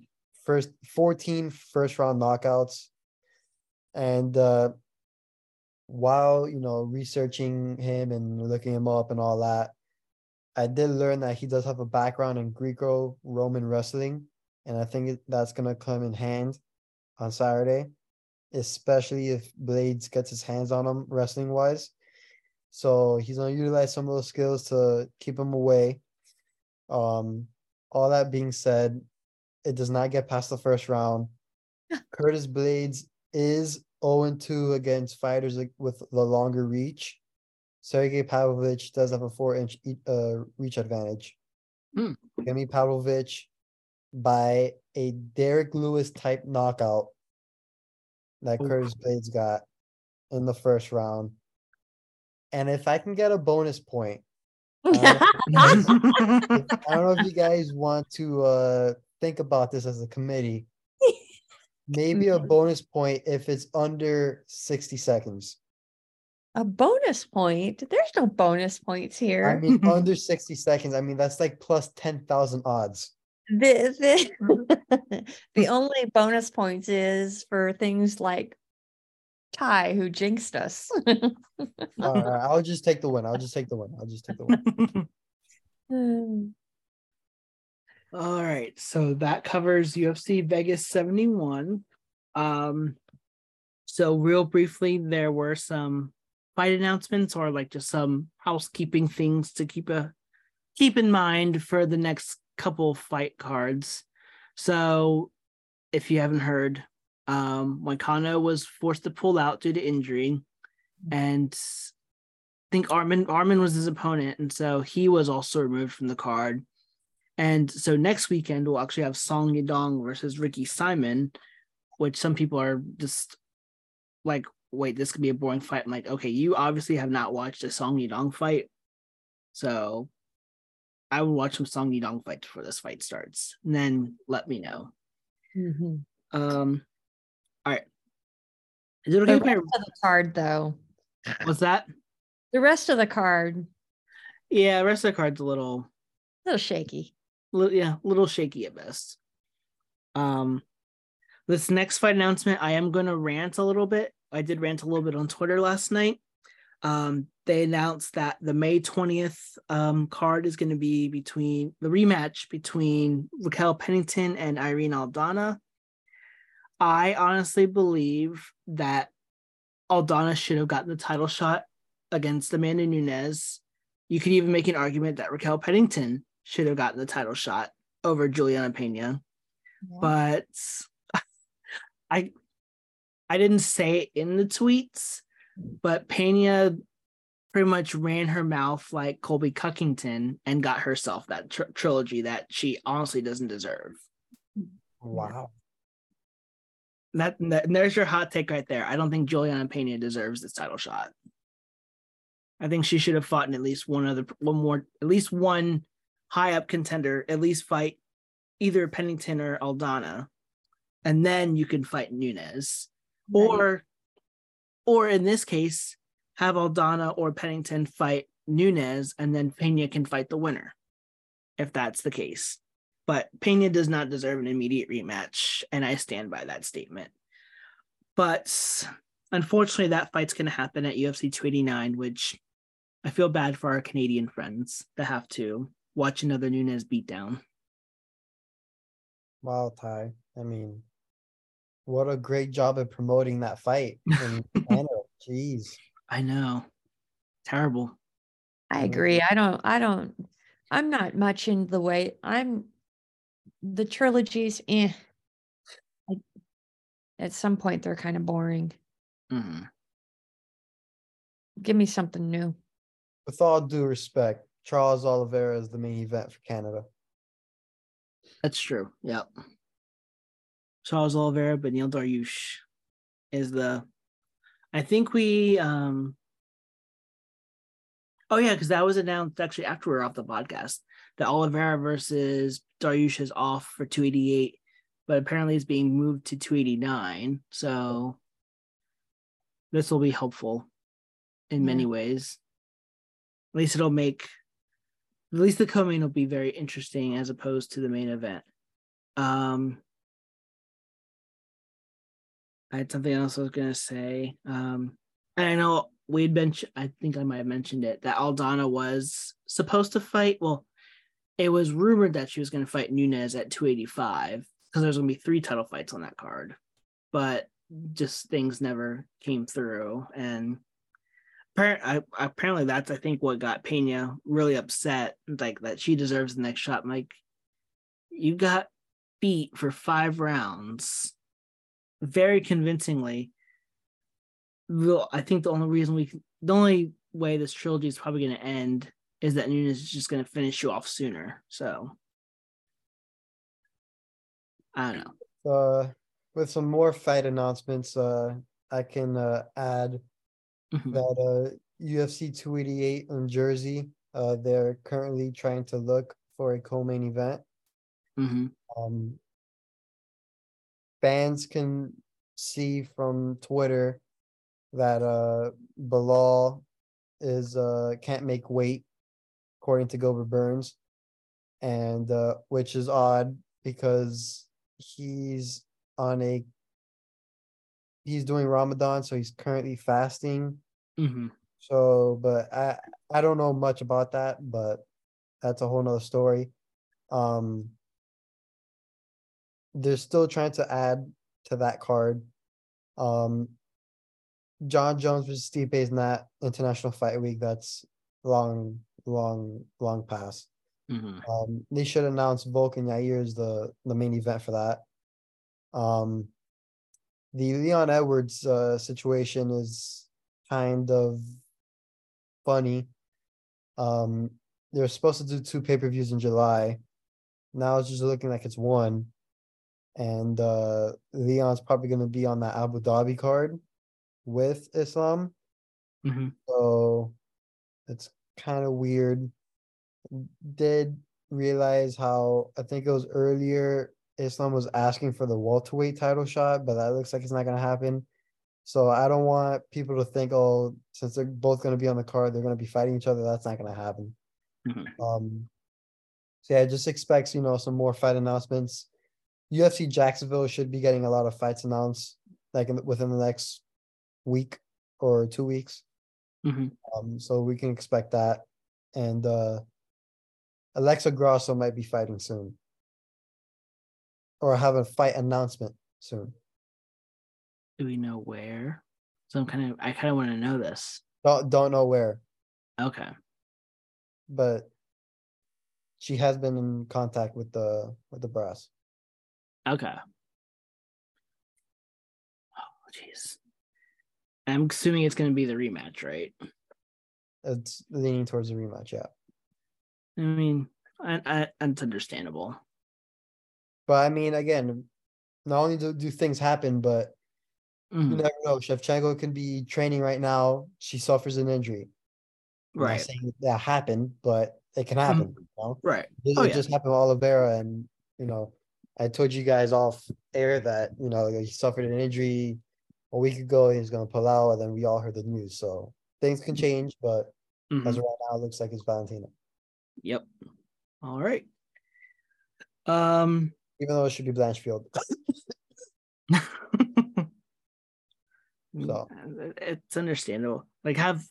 First 14 first-round knockouts. And while, you know, researching him and looking him up and all that, I did learn that he does have a background in Greco-Roman wrestling, and I think that's going to come in hand on Saturday, especially if Blaydes gets his hands on him wrestling-wise. So he's going to utilize some of those skills to keep him away. All that being said, it does not get past the first round. Curtis Blaydes is 0-2 against fighters with the longer reach. Sergey Pavlovich does have a 4-inch reach advantage. Jeremiah Pavlovich, by a Derek Lewis-type knockout that Curtis Blaydes got in the first round. And if I can get a bonus point, I don't know if you guys want to think about this as a committee. Maybe a bonus point if it's under 60 seconds. A bonus point? There's no bonus points here. I mean, under 60 seconds. I mean, that's like plus 10,000 odds. The only bonus points is for things like Ty, who jinxed us. All right, I'll just take the win. All right, so that covers UFC Vegas 71. So real briefly, there were some fight announcements or like just some housekeeping things to keep in mind for the next couple fight cards. So if you haven't heard, Moicano was forced to pull out due to injury, and I think Arman was his opponent, and so he was also removed from the card. And so next weekend, we'll actually have Song Yadong versus Ricky Simon, which some people are just like, wait, this could be a boring fight. I'm like, okay, you obviously have not watched a Song Yadong fight. So I will watch some Song Yadong fight before this fight starts. And then let me know. Mm-hmm. All right. Is it okay? The rest of the card, though. What's that? The rest of the card. Yeah, the rest of the card's a little shaky. Little shaky at best. This next fight announcement, I am going to rant a little bit. I did rant a little bit on Twitter last night. They announced that the May 20th card is going to be between the rematch between Raquel Pennington and Irene Aldana. I honestly believe that Aldana should have gotten the title shot against Amanda Nunes. You could even make an argument that Raquel Pennington should have gotten the title shot over Juliana Pena. Yeah. But I didn't say it in the tweets, but Pena pretty much ran her mouth like Colby Cuckington and got herself that trilogy that she honestly doesn't deserve. Wow. And there's your hot take right there. I don't think Juliana Pena deserves this title shot. I think she should have fought in at least one high up contender, at least fight either Pennington or Aldana. And then you can fight Nunes. Right. Or in this case, have Aldana or Pennington fight Nunes, and then Pena can fight the winner, if that's the case. But Pena does not deserve an immediate rematch, and I stand by that statement. But unfortunately, that fight's going to happen at UFC 289, which I feel bad for our Canadian friends that have to watch another Nunes beatdown. Wow, Ty. I mean, what a great job at promoting that fight in Canada. Jeez. I know. Terrible. I agree. I'm not much in the way. The trilogies, at some point they're kind of boring. Mm. Give me something new. With all due respect, Charles Oliveira is the main event for Canada. That's true. Yep. Charles Oliveira, Beneil Dariush is the I think we Oh yeah, because that was announced actually after we were off the podcast that Oliveira versus Dariush is off for 288, but apparently it's being moved to 289. So this will be helpful in many ways. At least it'll make, at least the co-main will be very interesting as opposed to the main event. I had something else I was going to say. And I know we had mentioned, I think I might have mentioned it, that Aldana was supposed to fight. Well, it was rumored that she was going to fight Nunes at 285 because there's going to be three title fights on that card. But just things never came through. And apparently that's, I think, what got Pena really upset, like that she deserves the next shot. I'm like, you got beat for 5 rounds. Very convincingly. I think the only reason the only way this trilogy is probably going to end is that Nunes is just going to finish you off sooner. So I don't know. With some more fight announcements, I can add that UFC 288 in Jersey, they're currently trying to look for a co-main event. Fans can see from Twitter that Bilal is can't make weight, according to Gilbert Burns, and which is odd because he's on a he's doing Ramadan, so he's currently fasting. So, but I don't know much about that, but that's a whole nother story. They're still trying to add to that card. John Jones versus Stipe is not International Fight Week. That's long past. They should announce Volk and Yair is the main event for that. The Leon Edwards situation is kind of funny. They're supposed to do 2 pay-per-views in July. Now it's just looking like it's one. And Leon's probably going to be on that Abu Dhabi card with Islam. So it's kind of weird. Did realize how, I think it was earlier, Islam was asking for the welterweight title shot, but that looks like it's not going to happen. So I don't want people to think, oh, since they're both going to be on the card, they're going to be fighting each other. That's not going to happen. So yeah, just expect, you know, some more fight announcements. UFC Jacksonville should be getting a lot of fights announced, like within the next week or 2 weeks. So we can expect that. And Alexa Grasso might be fighting soon, or have a fight announcement soon. Do we know where? So I kind of want to know this. Don't know where. Okay. But she has been in contact with the brass. Okay. Oh, jeez. I'm assuming it's going to be the rematch, right? It's leaning towards the rematch, yeah. I mean, it's understandable. But, I mean, again, not only do things happen, but you never know. Shevchenko can be training right now. She suffers an injury. Right. I'm not saying that happened, but it can happen. You know? Right. It just happened with Oliveira, and, you know, I told you guys off air that, you know, he suffered an injury a week ago. He was going to pull out, and then we all heard the news. So things can change, but as of right now, it looks like it's Valentina. Yep. All right. Even though it should be Blanchfield. So it's understandable. Like, have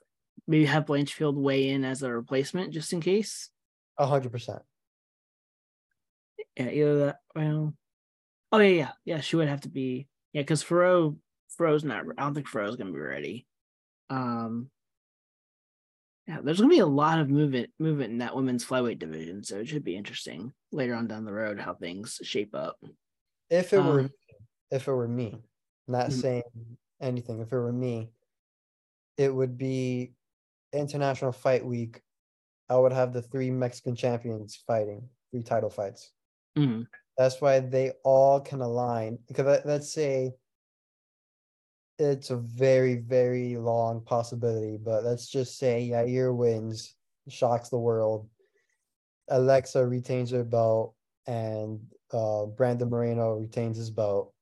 Blanchfield weigh in as a replacement just in case. 100%. Yeah, either that. Well, oh yeah. She would have to be. Yeah, because Fro's not. I don't think Fro's gonna be ready. Yeah, there's gonna be a lot of movement in that women's flyweight division, so it should be interesting later on down the road how things shape up. If it were me, not saying anything. If it were me, it would be International Fight Week. I would have the 3 Mexican champions fighting 3 title fights. That's why they all can align, because let's say it's a very, very long possibility, but let's just say Yair wins, shocks the world. Alexa retains her belt, and Brandon Moreno retains his belt.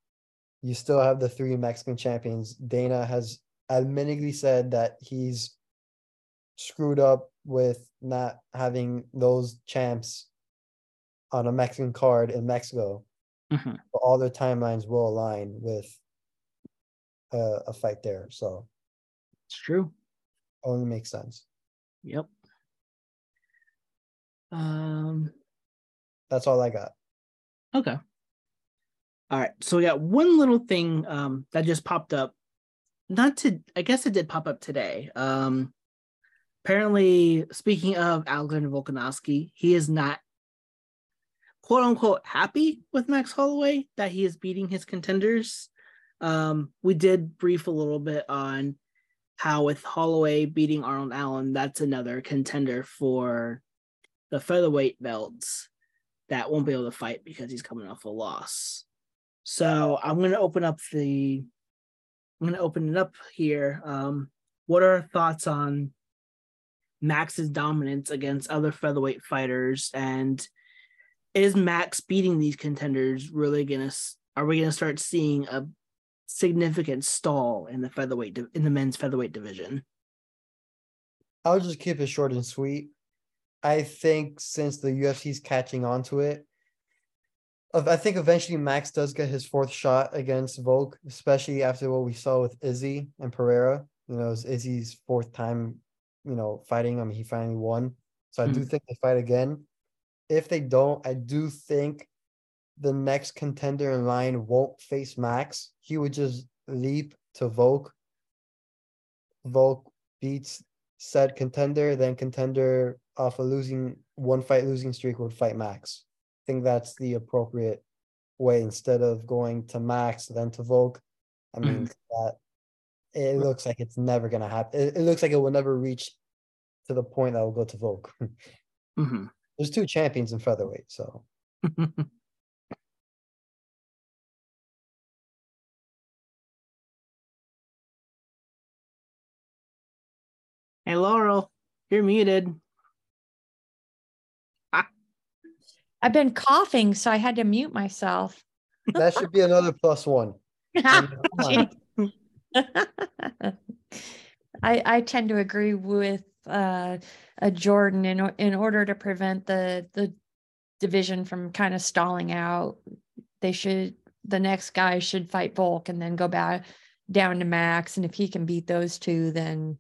You still have the three Mexican champions. Dana has admittedly said that he's screwed up with not having those champs on a Mexican card in Mexico. Mm-hmm. But all their timelines will align with a fight there. So it's true. Only makes sense. Yep. That's all I got. Okay. All right. So we got one little thing that just popped up. I guess it did pop up today. Apparently, speaking of Alexander Volkanovski, he is not quote unquote happy with Max Holloway, that he is beating his contenders. We did brief a little bit on how with Holloway beating Arnold Allen, that's another contender for the featherweight belts that won't be able to fight because he's coming off a loss. So I'm going to open it up here. What are our thoughts on Max's dominance against other featherweight fighters, and is Max beating these contenders really are we gonna start seeing a significant stall in the men's featherweight division? I'll just keep it short and sweet. I think since the UFC's catching on to it, I think eventually Max does get his fourth shot against Volk, especially after what we saw with Izzy and Pereira. You know, it was Izzy's fourth time, you know, fighting. I mean, he finally won. So I do think they fight again. If they don't, I do think the next contender in line won't face Max. He would just leap to Volk. Volk beats said contender, then contender off a one-fight losing streak would fight Max. I think that's the appropriate way instead of going to Max, then to Volk. I mean, that it looks like it's never going to happen. It looks like it will never reach to the point that will go to Volk. Mm-hmm. There's two champions in featherweight, so. Hey, Laurel, you're muted. I've been coughing, so I had to mute myself. That should be another +1. I tend to agree with Jordan in order to prevent the division from kind of stalling out. The next guy should fight Volk and then go back down to Max. And if he can beat those two, then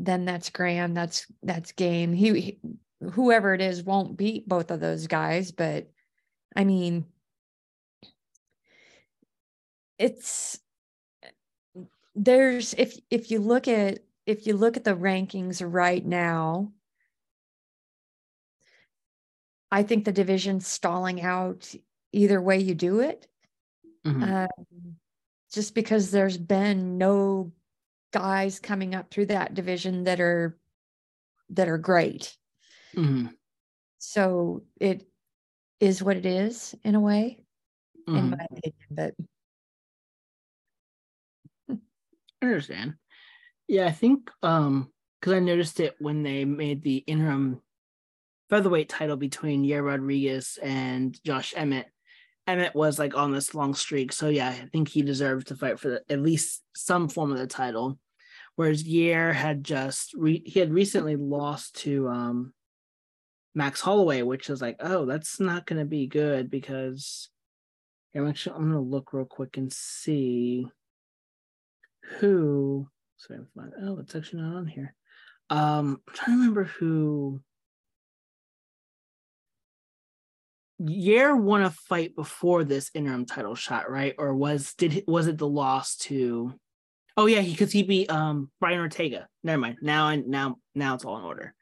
that's grand. That's game. He whoever it is won't beat both of those guys, but I mean, if you look at the rankings right now, I think the division's stalling out either way you do it. Mm-hmm. Just because there's been no guys coming up through that division that are great. Mm-hmm. So it is what it is in a way, in my opinion, but I understand. Yeah, I think because I noticed it when they made the interim featherweight title between Yair Rodriguez and Josh Emmett. Emmett was like on this long streak, so yeah, I think he deserved to fight for at least some form of the title. Whereas Yair had he had recently lost to Max Holloway, which was like, oh, that's not going to be good because I'm going to look real quick and see. It's actually not on here. I'm trying to remember who. Yair won a fight before this interim title shot, right? Or was it the loss to? Oh yeah, because he beat Brian Ortega. Never mind. Now it's all in order.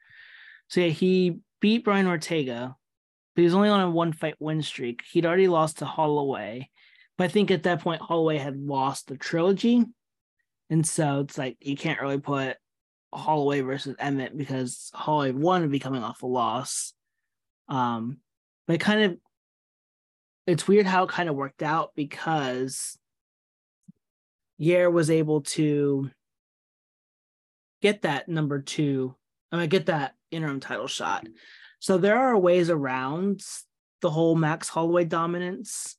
So yeah, he beat Brian Ortega, but he was only on a one-fight win streak. He'd already lost to Holloway, but I think at that point Holloway had lost the trilogy. And so it's like you can't really put Holloway versus Emmett because Holloway won to be coming off a loss. But it kind of it's weird how it kind of worked out, because Yair was able to get that number two, get that interim title shot. So there are ways around the whole Max Holloway dominance.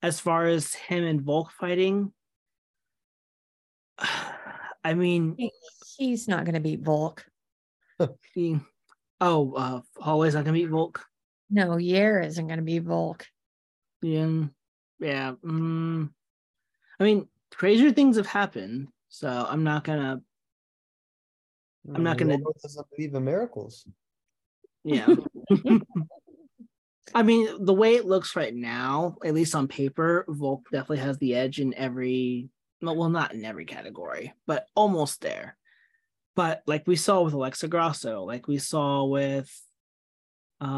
As far as him and Volk fighting, I mean, he's not going to beat Volk. Holloway's not going to beat Volk. No, Yair isn't going to beat Volk. Yeah. I mean, crazier things have happened, so I'm not gonna. Doesn't believe in miracles. Yeah. I mean, the way it looks right now, at least on paper, Volk definitely has the edge in every. Well, not in every category, but almost there. But like we saw with Alexa Grasso, like we saw with, there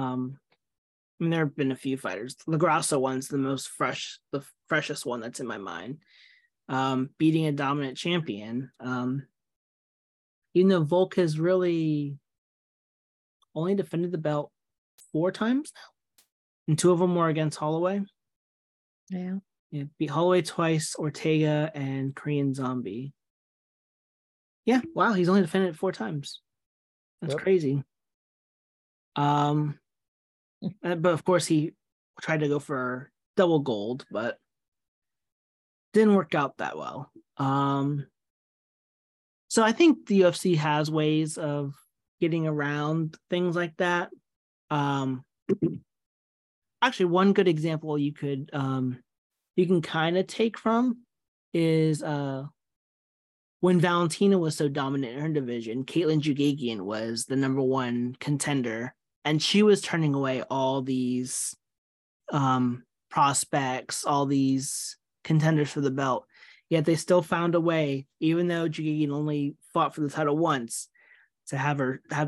have been a few fighters. The Grasso one's the freshest one that's in my mind. Beating a dominant champion. Even though Volk has really only defended the belt 4 times now, and 2 of them were against Holloway. Yeah, beat Holloway twice, Ortega, and Korean Zombie. Yeah, wow, he's only defended it 4 times. That's crazy. But of course, he tried to go for double gold, but didn't work out that well. So I think the UFC has ways of getting around things like that. Actually, one good example you can kind of take from is when Valentina was so dominant in her division, Caitlin Jugagian was the number 1 contender, and she was turning away all these prospects, all these contenders for the belt. Yet they still found a way, even though Jugagian only fought for the title once, to have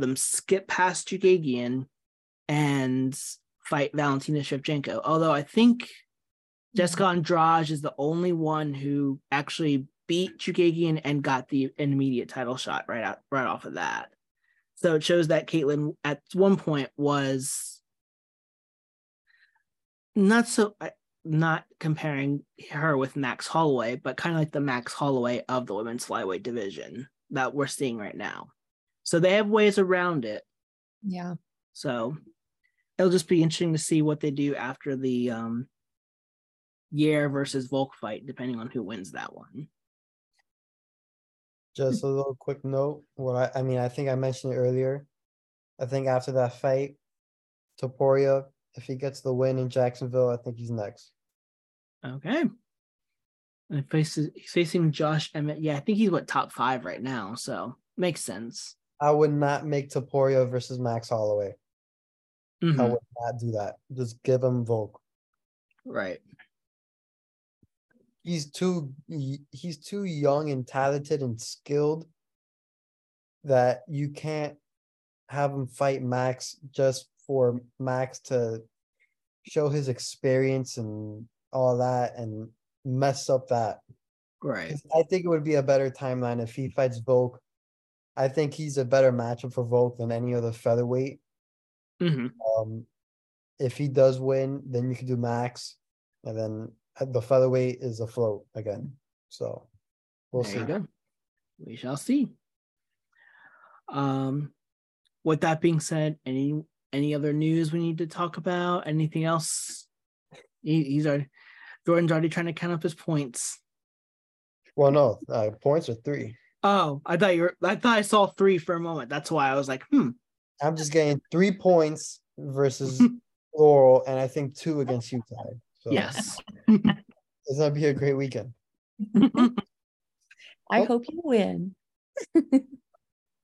them skip past Jugagian and fight Valentina Shevchenko. Although I think Jessica Andrade is the only one who actually beat Jugagian and got an immediate title shot right off of that. So it shows that Caitlin at one point was not comparing her with Max Holloway, but kind of like the Max Holloway of the women's flyweight division that we're seeing right now. So they have ways around it. Yeah. So it'll just be interesting to see what they do after the Yair versus Volk fight, depending on who wins that one. Just a little quick note. I think I mentioned it earlier. I think after that fight, Topuria, if he gets the win in Jacksonville, I think he's next. Okay. And he's facing Josh Emmett. Yeah, I think he's top 5 right now, so makes sense. I would not make Topuria versus Max Holloway. Mm-hmm. I would not do that. Just give him Volk. Right. He's too young and talented and skilled that you can't have him fight Max just for Max to show his experience and all that and mess up that. Right. I think it would be a better timeline if he fights Volk. I think he's a better matchup for Volk than any other featherweight. Mm-hmm. If he does win, then you can do Max, and then the featherweight is afloat again. So we'll see. We shall see. With that being said, any other news we need to talk about? Anything else? Jordan's already trying to count up his points. Well, no, points are 3. Oh, I thought I saw 3 for a moment. That's why I was like, I'm just getting 3 points versus Laurel, and I think 2 against Utah. So, yes. It's going to be a great weekend. I hope you win. No,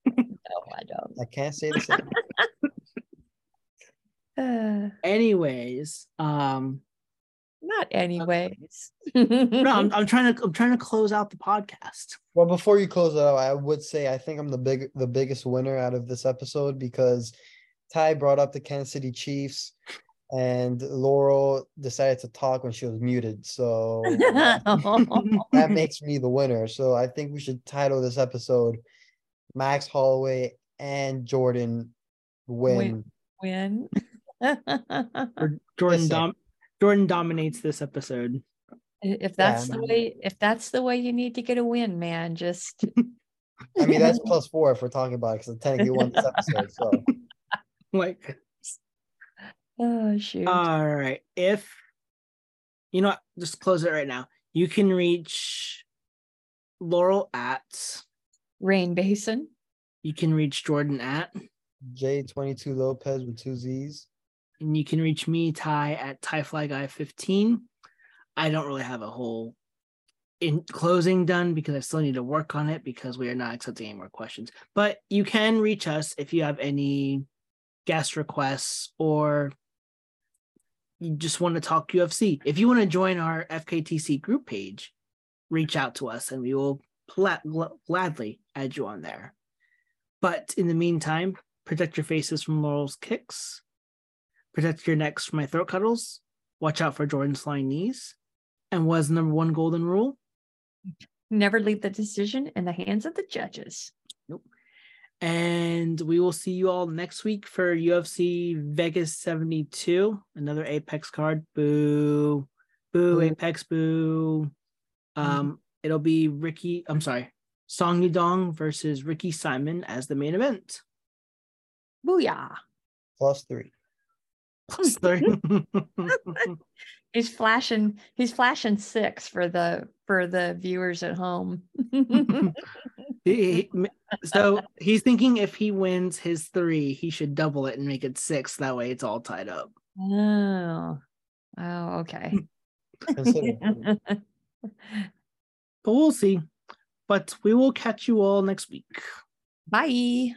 I don't. I can't say the same. Anyways, not anyways. No, I'm trying to close out the podcast. Well, before you close it out, I would say I think I'm the biggest winner out of this episode, because Ty brought up the Kansas City Chiefs, and Laurel decided to talk when she was muted. So that makes me the winner. So I think we should title this episode Max Holloway and Jordan Win. Jordan dominates this episode. If that's the way, you need to get a win, man, just. I mean, that's +4 if we're talking about it, because I'm technically won this episode. So, like, oh shoot! All right, if you know what, just close it right now. You can reach Laurel at Rain Basin. You can reach Jordan at J22 Lopez with 2 Z's. And you can reach me, Ty, at TyFlyGuy15. I don't really have a whole in closing done because I still need to work on it because we are not accepting any more questions. But you can reach us if you have any guest requests or you just want to talk UFC. If you want to join our FKTC group page, reach out to us and we will gladly add you on there. But in the meantime, protect your faces from Laurel's kicks. Protect your necks from my throat cuddles. Watch out for Jordan's flying knees. And what is the number 1 golden rule? Never leave the decision in the hands of the judges. Nope. And we will see you all next week for UFC Vegas 72. Another Apex card. Boo. Boo, Apex, boo. It'll be Song Yudong versus Ricky Simon as the main event. Booyah. +3. He's flashing 6 for the viewers at home. So he's thinking if he wins his 3, he should double it and make it 6. That way it's all tied up. Oh, okay. But we'll see. But we will catch you all next week. Bye.